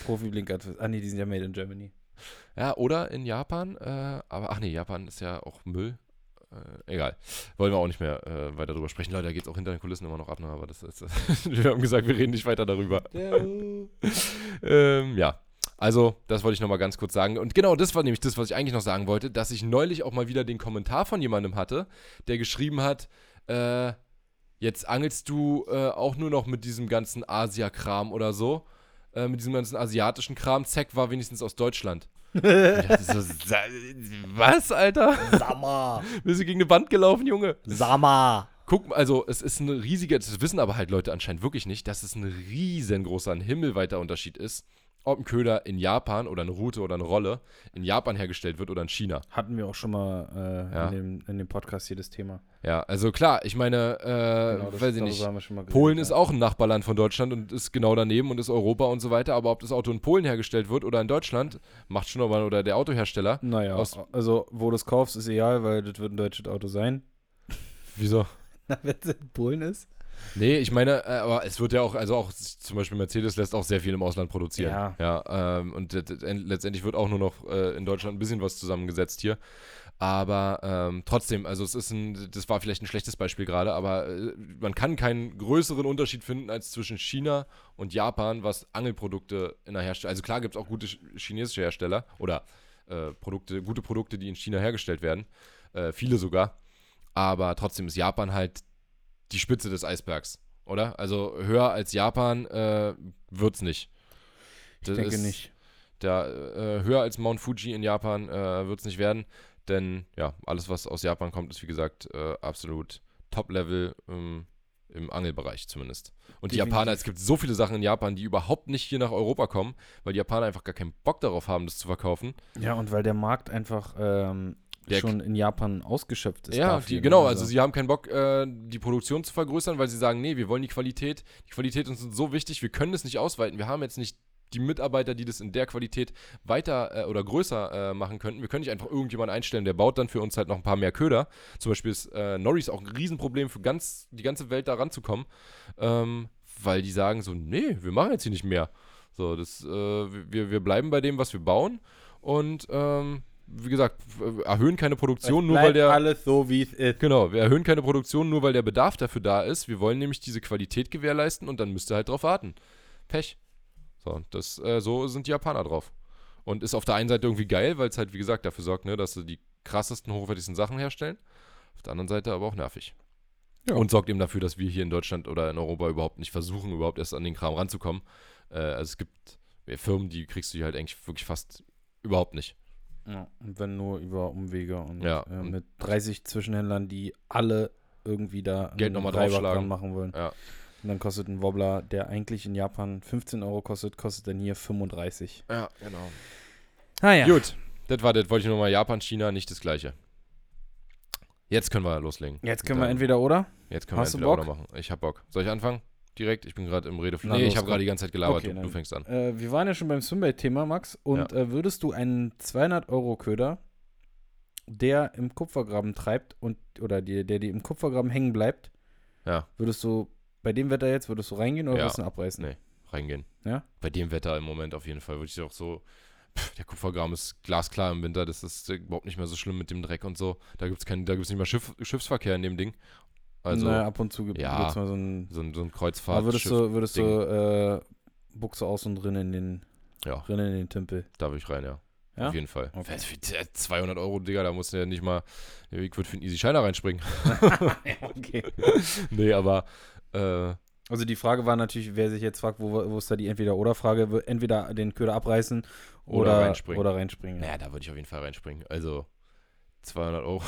Profi-Blinker. Ah nee, die sind ja made in Germany. Ja, oder in Japan. Aber ach nee, Japan ist ja auch Müll. Egal. Wollen wir auch nicht mehr weiter drüber sprechen. Leider geht es auch hinter den Kulissen immer noch ab. Aber das ist, wir haben gesagt, wir reden nicht weiter darüber. Ja. Also, das wollte ich nochmal ganz kurz sagen. Und genau, das war nämlich das, was ich eigentlich noch sagen wollte, dass ich neulich auch mal wieder den Kommentar von jemandem hatte, der geschrieben hat, Jetzt angelst du auch nur noch mit diesem ganzen Asia-Kram oder so. Mit diesem ganzen asiatischen Kram. Zack war wenigstens aus Deutschland. Ich dachte so, was, Alter? Sama. Bist du gegen eine Wand gelaufen, Junge? Sama. Guck, also es ist ein riesiger, das wissen aber halt Leute anscheinend wirklich nicht, dass es ein riesengroßer, ein himmelweiter Unterschied ist, ob ein Köder in Japan oder eine Rute oder eine Rolle in Japan hergestellt wird oder in China. Hatten wir auch schon mal in dem Podcast hier das Thema. Ja, also klar, ich meine, genau, weiß ich nicht, gesehen, Polen ist auch ein Nachbarland von Deutschland und ist genau daneben und ist Europa und so weiter, aber ob das Auto in Polen hergestellt wird oder in Deutschland, macht schon aber oder der Autohersteller. Naja, also wo du es kaufst, ist egal, weil das wird ein deutsches Auto sein. Wieso? Na, wenn es in Polen ist? Nee, ich meine, aber es wird ja auch, also auch zum Beispiel Mercedes lässt auch sehr viel im Ausland produzieren. Ja. Und letztendlich wird auch nur noch in Deutschland ein bisschen was zusammengesetzt hier. Aber trotzdem, also es ist das war vielleicht ein schlechtes Beispiel gerade, aber man kann keinen größeren Unterschied finden als zwischen China und Japan, was Angelprodukte in der Herstellung, also klar gibt es auch gute chinesische Hersteller oder gute Produkte, die in China hergestellt werden, viele sogar. Aber trotzdem ist Japan halt die Spitze des Eisbergs, oder? Also höher als Japan wird's nicht. Ich denke nicht. Höher als Mount Fuji in Japan wird's nicht werden, denn ja, alles, was aus Japan kommt, ist wie gesagt absolut Top-Level im Angelbereich zumindest. Und die Japaner, es gibt so viele Sachen in Japan, die überhaupt nicht hier nach Europa kommen, weil die Japaner einfach gar keinen Bock darauf haben, das zu verkaufen. Ja, und weil der Markt einfach schon in Japan ausgeschöpft ist. Ja, genau, also sie haben keinen Bock, die Produktion zu vergrößern, weil sie sagen, nee, wir wollen die Qualität ist uns so wichtig, wir können das nicht ausweiten, wir haben jetzt nicht die Mitarbeiter, die das in der Qualität weiter oder größer machen könnten, wir können nicht einfach irgendjemanden einstellen, der baut dann für uns halt noch ein paar mehr Köder, zum Beispiel ist Norris auch ein Riesenproblem für die ganze Welt da ranzukommen, weil die sagen so, nee, wir machen jetzt hier nicht mehr, so, das, wir bleiben bei dem, was wir bauen und, wie gesagt, erhöhen keine Produktion, nur weil der... alles so, wie es ist. Genau, wir erhöhen keine Produktion, nur weil der Bedarf dafür da ist. Wir wollen nämlich diese Qualität gewährleisten und dann müsst ihr halt drauf warten. Pech. So, so sind die Japaner drauf. Und ist auf der einen Seite irgendwie geil, weil es halt, wie gesagt, dafür sorgt, ne, dass sie die krassesten, hochwertigsten Sachen herstellen. Auf der anderen Seite aber auch nervig. Ja. Und sorgt eben dafür, dass wir hier in Deutschland oder in Europa überhaupt nicht versuchen, überhaupt erst an den Kram ranzukommen. Also es gibt Firmen, die kriegst du hier halt eigentlich wirklich fast überhaupt nicht. Ja, und wenn nur über Umwege und mit 30 Zwischenhändlern, die alle irgendwie da Geld nochmal draufschlagen machen wollen. Ja. Und dann kostet ein Wobbler, der eigentlich in Japan 15 Euro kostet dann hier 35. Ja, genau. Naja. Gut, das wollte ich nochmal. Japan, China, nicht das Gleiche. Jetzt können wir loslegen. Jetzt können wir entweder oder? Jetzt können wir entweder oder machen. Ich hab Bock. Soll ich anfangen? Direkt, ich bin gerade im Redefluss. Nee, ich habe gerade die ganze Zeit gelabert, okay, du fängst an. Wir waren ja schon beim Swimbait-Thema, Max. Und würdest du einen 200-Euro-Köder, der im Kupfergraben treibt oder der im Kupfergraben hängen bleibt, würdest du bei dem Wetter jetzt, würdest du reingehen oder würdest du ihn abreißen? Nee, reingehen. Ja? Bei dem Wetter im Moment auf jeden Fall würde ich auch so, der Kupfergraben ist glasklar im Winter, das ist überhaupt nicht mehr so schlimm mit dem Dreck und so. Da gibt's nicht mehr Schiffsverkehr in dem Ding. Also, naja, ab und zu gibt es mal so ein Kreuzfahrt. Aber würdest du Buchse aus und rein in den Tümpel? Da will ich rein, ja. Auf jeden Fall. Okay. 200 Euro, Digga, da musst du ja nicht mal. Ich würde für einen Easy Shiner reinspringen. Okay. Nee, aber. Also die Frage war natürlich, wer sich jetzt fragt, wo ist da die Entweder-Oder-Frage? Entweder den Köder abreißen oder reinspringen. Naja, da würde ich auf jeden Fall reinspringen. Also. 200 Euro.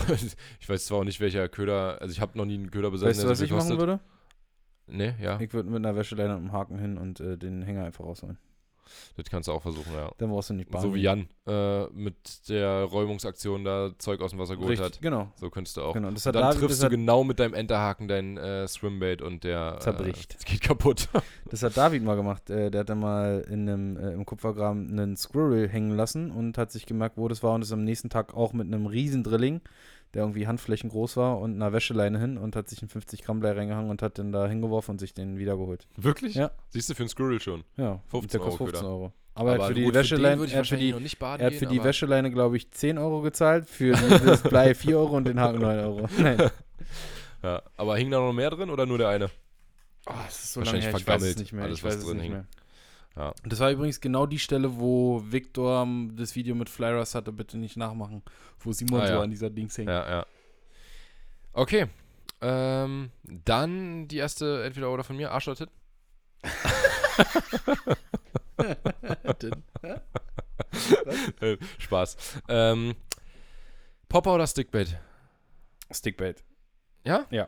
Ich weiß zwar auch nicht, welcher Köder, also ich habe noch nie einen Köder besessen. Weißt du, was ich machen würde? Nee, ja. Ich würde mit einer Wäscheleine und einem Haken hin und den Hänger einfach rausholen. Das kannst du auch versuchen, ja. Dann brauchst du nicht baden. So wie Jan mit der Räumungsaktion da Zeug aus dem Wasser geholt hat. Genau. So könntest du auch. Genau. Und dann triffst du genau mit deinem Enterhaken dein Swimbait und der zerbricht. Das geht kaputt. Das hat David mal gemacht. Der hat dann mal im Kupfergraben einen Squirrel hängen lassen und hat sich gemerkt, wo das war und ist am nächsten Tag auch mit einem riesen Drilling, der irgendwie Handflächen groß war und einer Wäscheleine hin und hat sich einen 50 Gramm Blei reingehangen und hat den da hingeworfen und sich den wiedergeholt. Wirklich? Ja. Siehst du, für einen Squirrel schon. Ja, 15 Euro. Aber für die Wäscheleine, er hat für die Wäscheleine, glaube ich, 10 Euro gezahlt, für das Blei 4 Euro und den Haken 9 Euro. Nein. Ja, aber hing da noch mehr drin oder nur der eine? Oh, das ist so wahrscheinlich lange her, vergammelt. Ich weiß es nicht mehr. Ja. Das war übrigens genau die Stelle, wo Victor das Video mit Flyers hatte, bitte nicht nachmachen, wo Simon so an dieser Dings hängt. Ja, ja. Okay, Dann die erste Entweder-Oder von mir, Arsch oder Tit. Spaß. Popper oder Stickbait? Stickbait. Ja? Ja.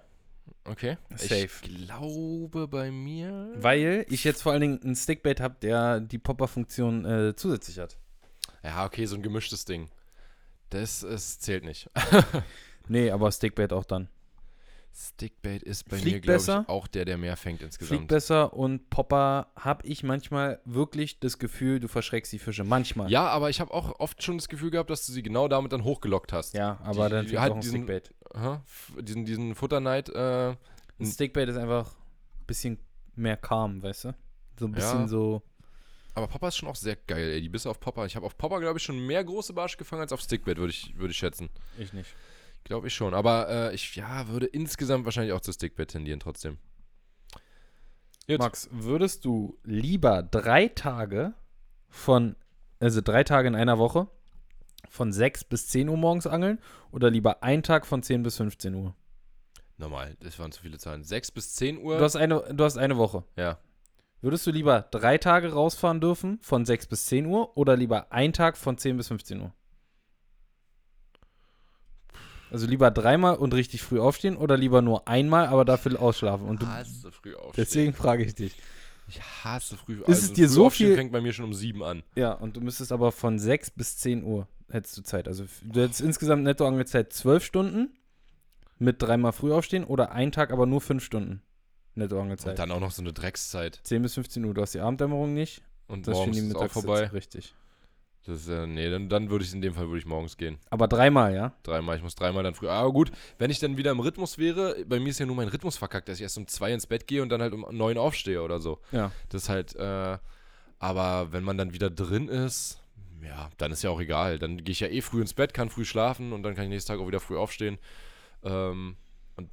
Okay. Safe. Ich glaube bei mir... Weil ich jetzt vor allen Dingen einen Stickbait habe, der die Popper-Funktion zusätzlich hat. Ja, okay, so ein gemischtes Ding. Das zählt nicht. Nee, aber Stickbait auch dann. Stickbait ist bei Fliegt mir, glaube ich, auch der mehr fängt insgesamt. Fliegt besser und Popper habe ich manchmal wirklich das Gefühl, du verschreckst die Fische. Manchmal. Ja, aber ich habe auch oft schon das Gefühl gehabt, dass du sie genau damit dann hochgelockt hast. Ja, aber dann fehlt halt auch ein Stickbait. Diesen Futterneid. Ein Stickbait ist einfach ein bisschen mehr calm, weißt du? So ein bisschen so... Aber Popper ist schon auch sehr geil, ey. Die Bisse auf Popper. Ich habe auf Popper, glaube ich, schon mehr große Barsche gefangen als auf Stickbait, würde ich schätzen. Ich nicht. Glaube ich schon, aber ich würde insgesamt wahrscheinlich auch zu Stickbait tendieren trotzdem. Jetzt. Max, würdest du lieber 3 Tage also 3 Tage in einer Woche von 6 bis 10 Uhr morgens angeln oder lieber 1 Tag von 10 bis 15 Uhr? Normal, das waren zu viele Zahlen. 6 bis 10 Uhr? Du hast eine Woche. Ja. Würdest du lieber 3 Tage rausfahren dürfen von 6 bis 10 Uhr oder lieber 1 Tag von 10 bis 15 Uhr? Also lieber 3-mal und richtig früh aufstehen oder lieber nur 1-mal, aber dafür ausschlafen? Ich hasse früh aufstehen. Deswegen frage ich dich. Ich hasse früh aufstehen. Ist es dir so viel? Fängt bei mir schon um 7 an. Ja, und du müsstest aber von 6 bis 10 Uhr hättest du Zeit. Also du hättest insgesamt netto Angelzeit 12 Stunden mit 3-mal früh aufstehen oder 1 Tag, aber nur 5 Stunden netto Angelzeit. Und dann auch noch so eine Dreckszeit. 10 bis 15 Uhr, du hast die Abenddämmerung nicht. Und das morgens ist auch vorbei. Richtig. Das, dann würde ich in dem Fall morgens gehen. Aber 3-mal, ja? 3-mal, ich muss 3-mal dann früh. Aber gut, wenn ich dann wieder im Rhythmus wäre, bei mir ist ja nur mein Rhythmus verkackt, dass ich erst um 2 ins Bett gehe und dann halt um 9 aufstehe oder so. Ja. Das ist halt, aber wenn man dann wieder drin ist, ja, dann ist ja auch egal. Dann gehe ich ja eh früh ins Bett, kann früh schlafen und dann kann ich nächsten Tag auch wieder früh aufstehen. Und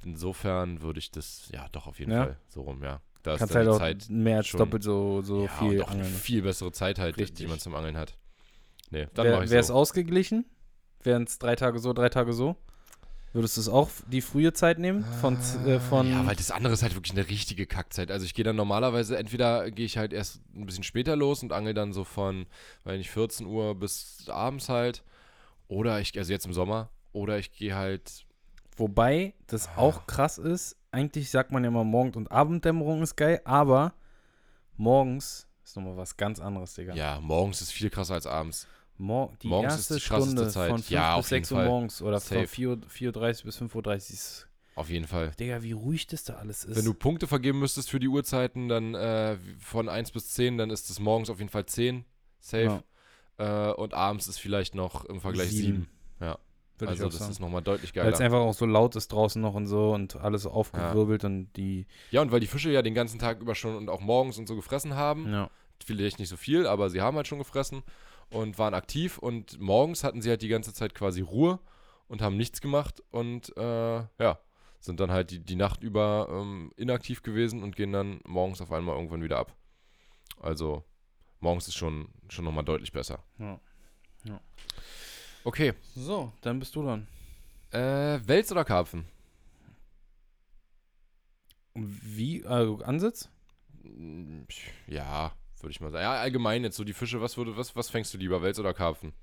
insofern würde ich das, ja, doch auf jeden Fall so rum, ja. Da kannst halt auch Zeit mehr als schon, doppelt so viel und auch angeln. Eine viel bessere Zeit halt, die man zum Angeln hat. Nee, dann mach ich so. Wäre es ausgeglichen? Wären es 3 Tage so, 3 Tage so? Würdest du es auch die frühe Zeit nehmen? Ja, weil das andere ist halt wirklich eine richtige Kackzeit. Also ich gehe dann normalerweise, entweder gehe ich halt erst ein bisschen später los und angel dann so von, weiß nicht, 14 Uhr bis abends halt. Oder also jetzt im Sommer, oder ich gehe halt... Wobei das auch krass ist, eigentlich sagt man ja immer, Morgen- und Abenddämmerung ist geil, aber morgens ist nochmal was ganz anderes, Digga. Ja, morgens ist viel krasser als abends. Morgens erste ist die Stunde Zeit. Von 5 bis 6 Uhr morgens oder Safe. Von 4.30 Uhr bis 5.30 Uhr ist... Auf jeden Fall. Digga, wie ruhig das da alles ist. Wenn du Punkte vergeben müsstest für die Uhrzeiten, dann von 1 bis 10, dann ist es morgens auf jeden Fall 10, safe. Ja. Und abends ist vielleicht noch im Vergleich 7. Ja. Würde also das sagen. Ist nochmal deutlich geiler. Weil es einfach auch so laut ist draußen noch und so und alles aufgewirbelt und die... Ja, und weil die Fische ja den ganzen Tag über schon und auch morgens und so gefressen haben. Ja. Vielleicht nicht so viel, aber sie haben halt schon gefressen und waren aktiv und morgens hatten sie halt die ganze Zeit quasi Ruhe und haben nichts gemacht und sind dann halt die Nacht über inaktiv gewesen und gehen dann morgens auf einmal irgendwann wieder ab. Also morgens ist schon nochmal deutlich besser. Ja. Ja. Okay. So, dann bist du dran. Wels oder Karpfen? Wie? Ansitz? Ja, würde ich mal sagen. Ja, allgemein jetzt so die Fische, was fängst du lieber, Wels oder Karpfen?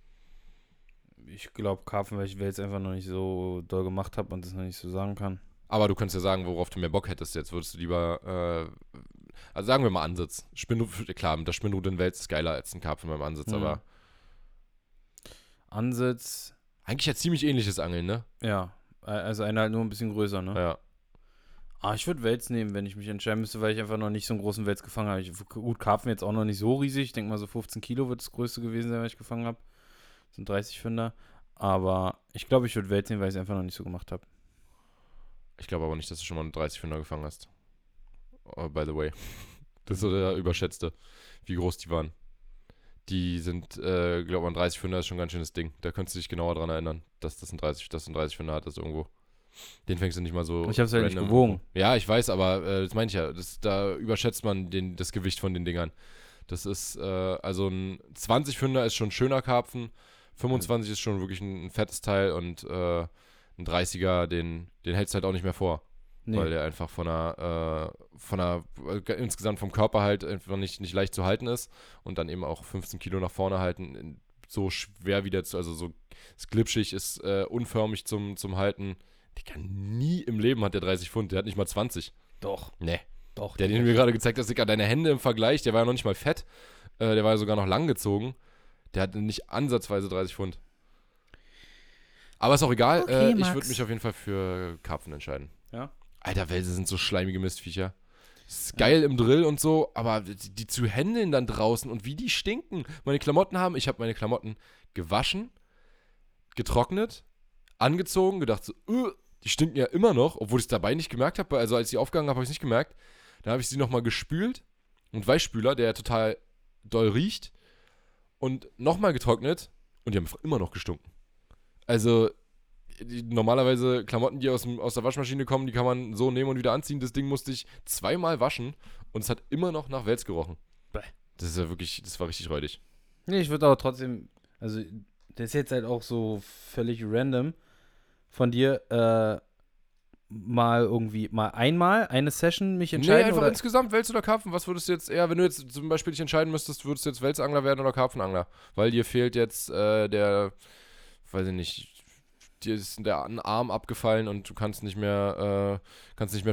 Ich glaube Karpfen, weil ich Wels einfach noch nicht so doll gemacht habe und das noch nicht so sagen kann. Aber du kannst ja sagen, worauf du mehr Bock hättest jetzt. Würdest du lieber, also sagen wir mal Ansitz. Klar, das Spinnrute in Wels ist geiler als ein Karpfen beim Ansitz, aber Ansitz... Eigentlich ja ziemlich ähnliches Angeln, ne? Ja, also einer halt nur ein bisschen größer, ne? Ja. Ich würde Wels nehmen, wenn ich mich entscheiden müsste, weil ich einfach noch nicht so einen großen Wels gefangen habe. Gut, Karpfen jetzt auch noch nicht so riesig. Ich denke mal so 15 Kilo wird das größte gewesen sein, was ich gefangen habe. Das sind 30 Pfünder. Aber ich glaube, ich würde Wels nehmen, weil ich es einfach noch nicht so gemacht habe. Ich glaube aber nicht, dass du schon mal einen 30 Pfünder gefangen hast. Oh, by the way. Das ist so der überschätzte, wie groß die waren. Die sind, glaube ich, ein 30 Pfünder ist schon ein ganz schönes Ding. Da könntest du dich genauer dran erinnern, dass du einen 30 Pfünder hattest irgendwo. Den fängst du nicht mal so... Ich hab's ja nicht gewogen. Ja, ich weiß, aber das meine ich ja. Da überschätzt man das Gewicht von den Dingern. Das ist, also ein 20 Pfünder ist schon ein schöner Karpfen, 25 ist schon wirklich ein fettes Teil und ein 30er, den hältst du halt auch nicht mehr vor. Nee. Weil der einfach insgesamt vom Körper halt einfach nicht leicht zu halten ist und dann eben auch 15 Kilo nach vorne halten, so schwer wieder so glitschig ist, unförmig zum Halten. Der kann nie im Leben, hat der 30 Pfund, der hat nicht mal 20. Doch. Nee. Doch. Der, den du mir gerade gezeigt hast, Digga, deine Hände im Vergleich, der war ja noch nicht mal fett, der war ja sogar noch lang gezogen, der hatte nicht ansatzweise 30 Pfund. Aber ist auch egal, okay, ich würde mich auf jeden Fall für Karpfen entscheiden. Ja. Alter, Wälse sind so schleimige Mistviecher. Ist geil im Drill und so, aber die zu händeln dann draußen und wie die stinken. Ich habe meine Klamotten gewaschen, getrocknet, angezogen, gedacht so, die stinken ja immer noch, obwohl ich es dabei nicht gemerkt habe. Also als ich die aufgegangen habe, habe ich es nicht gemerkt. Dann habe ich sie nochmal gespült und Weichspüler, der total doll riecht, und nochmal getrocknet und die haben immer noch gestunken. Also normalerweise Klamotten, die aus der Waschmaschine kommen, die kann man so nehmen und wieder anziehen. Das Ding musste ich zweimal waschen und es hat immer noch nach Wels gerochen. Das ist ja wirklich, das war richtig räudig. Nee, ich würde aber trotzdem, also das ist jetzt halt auch so völlig random von dir, mal eine Session mich entscheiden? Nee, einfach oder insgesamt Wels oder Karpfen. Was würdest du jetzt eher, wenn du jetzt zum Beispiel dich entscheiden müsstest, würdest du jetzt Welsangler werden oder Karpfenangler? Weil dir fehlt jetzt dir ist der Arm abgefallen und du kannst nicht mehr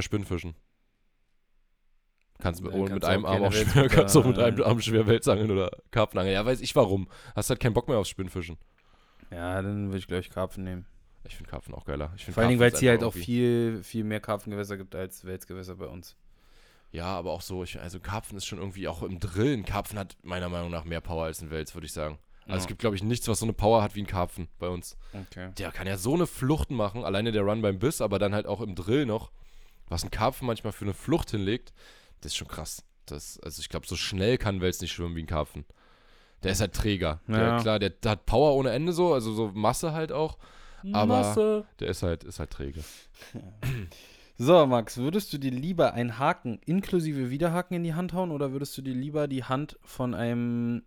Spinnfischen. Kannst auch mit einem Arm schwer Welsangeln oder Karpfen angeln. Ja, weiß ich warum. Hast halt keinen Bock mehr aufs Spinnfischen. Ja, dann würde ich gleich Karpfen nehmen. Ich finde Karpfen auch geiler. Vor allen Dingen, weil es hier halt auch viel, viel mehr Karpfengewässer gibt als Welsgewässer bei uns. Ja, aber auch so, Karpfen ist schon irgendwie auch im Drillen. Karpfen hat meiner Meinung nach mehr Power als ein Wels, würde ich sagen. Also es gibt, glaube ich, nichts, was so eine Power hat wie ein Karpfen bei uns. Okay. Der kann ja so eine Fluchten machen, alleine der Run beim Biss, aber dann halt auch im Drill noch, was ein Karpfen manchmal für eine Flucht hinlegt, das ist schon krass. Ich glaube, so schnell kann Wels nicht schwimmen wie ein Karpfen. Der ist halt träger. Ja. Klar, der hat Power ohne Ende so, also so Masse halt auch, aber der ist halt träge. Ja. So, Max, würdest du dir lieber einen Haken inklusive Widerhaken in die Hand hauen oder würdest du dir lieber die Hand von einem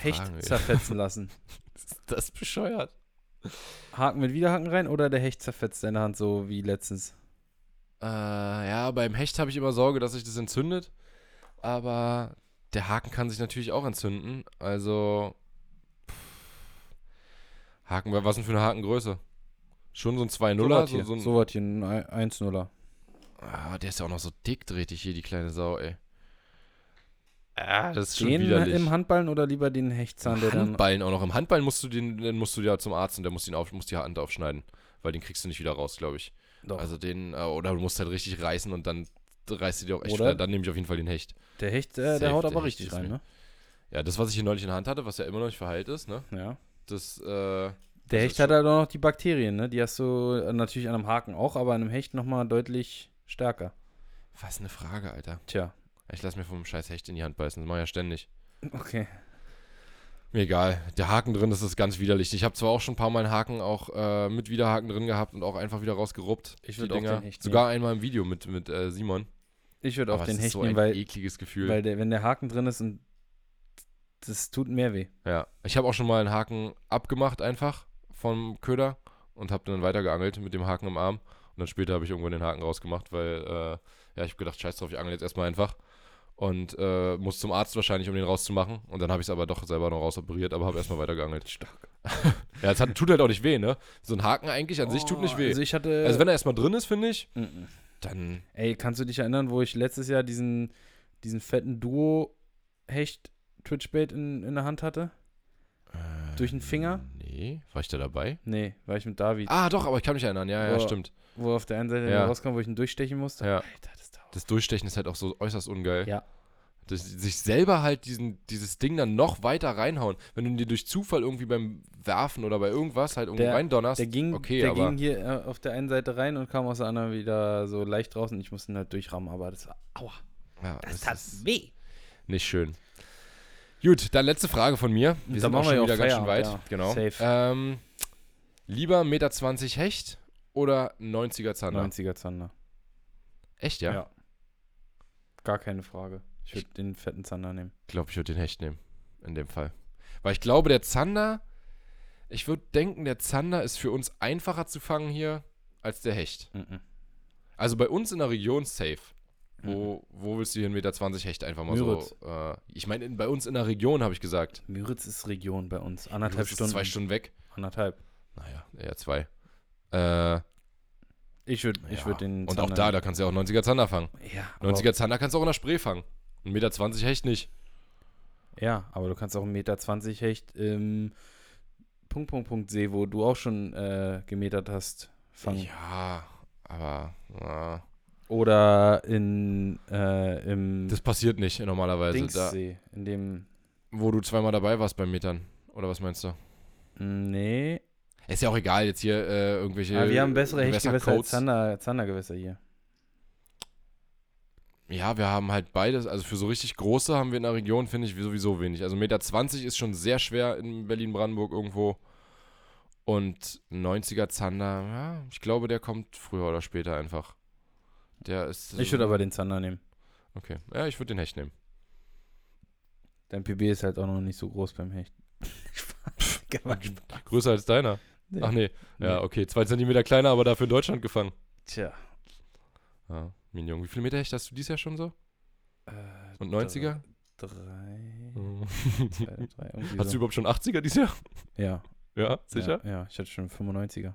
Hecht zerfetzen lassen? Das ist bescheuert. Haken mit Widerhaken rein oder der Hecht zerfetzt deine Hand so wie letztens? Ja, beim Hecht habe ich immer Sorge, dass sich das entzündet. Aber der Haken kann sich natürlich auch entzünden. Also Haken, was denn für eine Hakengröße? Schon so ein 2-0er? So was hier, ein 1-0er. Ah, der ist ja auch noch so dick, dreht dich hier, die kleine Sau, ey. Ah, das ist schon widerlich. Den im Handballen oder lieber den Hechtzahn? Handballen auch noch. Im Handballen musst du ja zum Arzt und der muss die Hand aufschneiden, weil den kriegst du nicht wieder raus, glaube ich. Doch. Also oder du musst halt richtig reißen und dann reißt du dir auch echt wieder. Dann nehme ich auf jeden Fall den Hecht. Der Hecht, der haut aber richtig rein, ne? Ja, das, was ich hier neulich in der Hand hatte, was ja immer noch nicht verheilt ist, ne? Ja. Der Hecht hat halt auch noch die Bakterien, ne? Die hast du natürlich an einem Haken auch, aber an einem Hecht nochmal deutlich stärker. Was eine Frage, Alter. Tja. Ich lasse mir vom scheiß Hecht in die Hand beißen. Das mache ich ja ständig. Okay. Mir egal. Der Haken drin, das ist ganz widerlich. Ich habe zwar auch schon ein paar Mal einen Haken auch mit Widerhaken drin gehabt und auch einfach wieder rausgeruppt. Ich würde auch den Hecht sogar nehmen. Einmal im Video mit Simon. Ich würde auch den Hecht nehmen, weil es ist so ein ekliges Gefühl. Weil wenn der Haken drin ist, und das tut mehr weh. Ja. Ich habe auch schon mal einen Haken abgemacht einfach vom Köder und habe dann weitergeangelt mit dem Haken im Arm. Und dann später habe ich irgendwann den Haken rausgemacht, weil ich habe gedacht, scheiß drauf, ich angel jetzt erstmal einfach. Und muss zum Arzt wahrscheinlich, um den rauszumachen. Und dann habe ich es aber doch selber noch rausoperiert, aber habe erstmal weitergeangelt. Stark. Ja, es tut halt auch nicht weh, ne? So ein Haken eigentlich an sich tut nicht weh. Also wenn er erstmal drin ist, finde ich, dann... Ey, kannst du dich erinnern, wo ich letztes Jahr diesen fetten Duo-Hecht-Twitchbait in der Hand hatte? Durch den Finger? Nee. War ich da dabei? Nee, war ich mit David. Ah, doch, aber ich kann mich erinnern. Ja, ja, stimmt. Wo auf der einen Seite rauskam, wo ich ihn durchstechen musste. Ja. Alter, das Durchstechen ist halt auch so äußerst ungeil. Ja. Das, sich selber halt dieses Ding dann noch weiter reinhauen. Wenn du dir durch Zufall irgendwie beim Werfen oder bei irgendwas halt irgendwie reindonnerst. Der ging hier auf der einen Seite rein und kam aus der anderen wieder so leicht draußen. Ich musste ihn halt durchrammen, aber das war aua. Ja, das tat weh. Nicht schön. Gut, dann letzte Frage von mir. Wir sind auch schon wieder ganz schön weit. Ja. Genau. Lieber 1,20 m Hecht oder 90er Zander? 90er Zander. Echt, ja? Ja. Gar keine Frage. Ich würde den fetten Zander nehmen. Ich glaube, ich würde den Hecht nehmen. In dem Fall. Weil ich glaube, der Zander ist für uns einfacher zu fangen hier als der Hecht. Also bei uns in der Region safe. Wo willst du hier 1,20 Meter Hecht einfach mal Müritz. So? Ich meine, bei uns in der Region, habe ich gesagt. Müritz ist Region bei uns. Anderthalb Müritz Stunden. Ist 2 Stunden weg. Anderthalb. Naja, eher 2. Ich würd den Zander. Und auch da kannst du ja auch 90er Zander fangen. Ja, 90er Zander kannst du auch in der Spree fangen. 1,20 Meter Hecht nicht. Ja, aber du kannst auch 1,20 Meter Hecht im See, wo du auch schon gemetert hast, fangen. Ja, aber... Na. Oder im... Das passiert nicht normalerweise. Dingssee, da, in dem... Wo du zweimal dabei warst beim Metern. Oder was meinst du? Nee. Ist ja auch egal, jetzt hier irgendwelche... Aber wir haben bessere Hechtgewässer als Zandergewässer hier. Ja, wir haben halt beides. Also für so richtig große haben wir in der Region, finde ich, sowieso wenig. Also 1,20 Meter ist schon sehr schwer in Berlin-Brandenburg irgendwo. Und 90er Zander, ja, ich glaube, der kommt früher oder später einfach. Der ist ich würde aber den Zander nehmen. Okay. Ja, ich würde den Hecht nehmen. Dein PB ist halt auch noch nicht so groß beim Hecht. Größer als deiner? Nee. Ach nee. Ja, okay. 2 Zentimeter kleiner, aber dafür in Deutschland gefangen. Tja. Ja, Minion. Wie viele Meter Hecht hast du dieses Jahr schon so? Und 90er? 3. Oh. 2, 3. Hast du überhaupt schon 80er dieses Jahr? Ja. Ja, sicher? Ja, ich hatte schon 95er.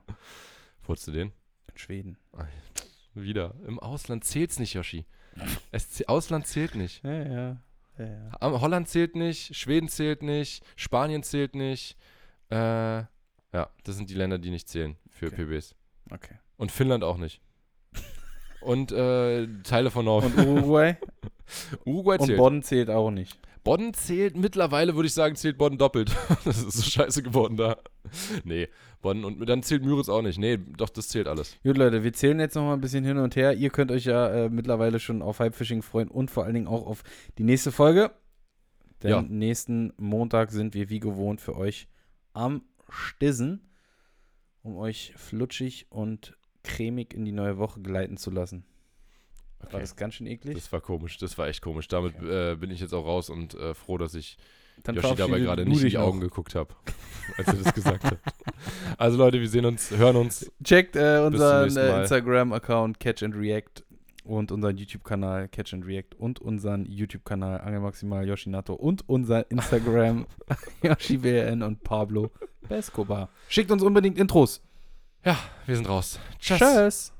Wo hast du den? In Schweden. Wieder. Im Ausland zählt's nicht, Yoshi. Ausland zählt nicht. Ja. Holland zählt nicht, Schweden zählt nicht, Spanien zählt nicht. Ja, das sind die Länder, die nicht zählen für PBs. Okay. Und Finnland auch nicht. Und Teile von Norwegen. Und Uruguay? Uruguay zählt. Und Bodden zählt auch nicht. Bodden zählt mittlerweile, würde ich sagen, zählt Bodden doppelt. Das ist so scheiße geworden da. Nee, Bodden und dann zählt Müritz auch nicht. Nee, doch, das zählt alles. Gut, Leute, wir zählen jetzt nochmal ein bisschen hin und her. Ihr könnt euch ja mittlerweile schon auf Hypefishing freuen und vor allen Dingen auch auf die nächste Folge. Denn nächsten Montag sind wir wie gewohnt für euch am Stissen, um euch flutschig und cremig in die neue Woche gleiten zu lassen. Okay. War das ganz schön eklig? Das war komisch, das war echt komisch. Damit bin ich jetzt auch raus und froh, dass ich Yoshi dabei gerade nicht in die Augen geguckt habe, als er das gesagt hat. Also Leute, wir sehen uns, hören uns. Checkt unseren Instagram-Account Catch and React und unseren YouTube-Kanal Catch and React und unseren YouTube-Kanal Angelmaximal Yoshinato und unser Instagram YoshiBN und Pablo Pescobar. Schickt uns unbedingt Intros. Ja, wir sind raus. Tschüss.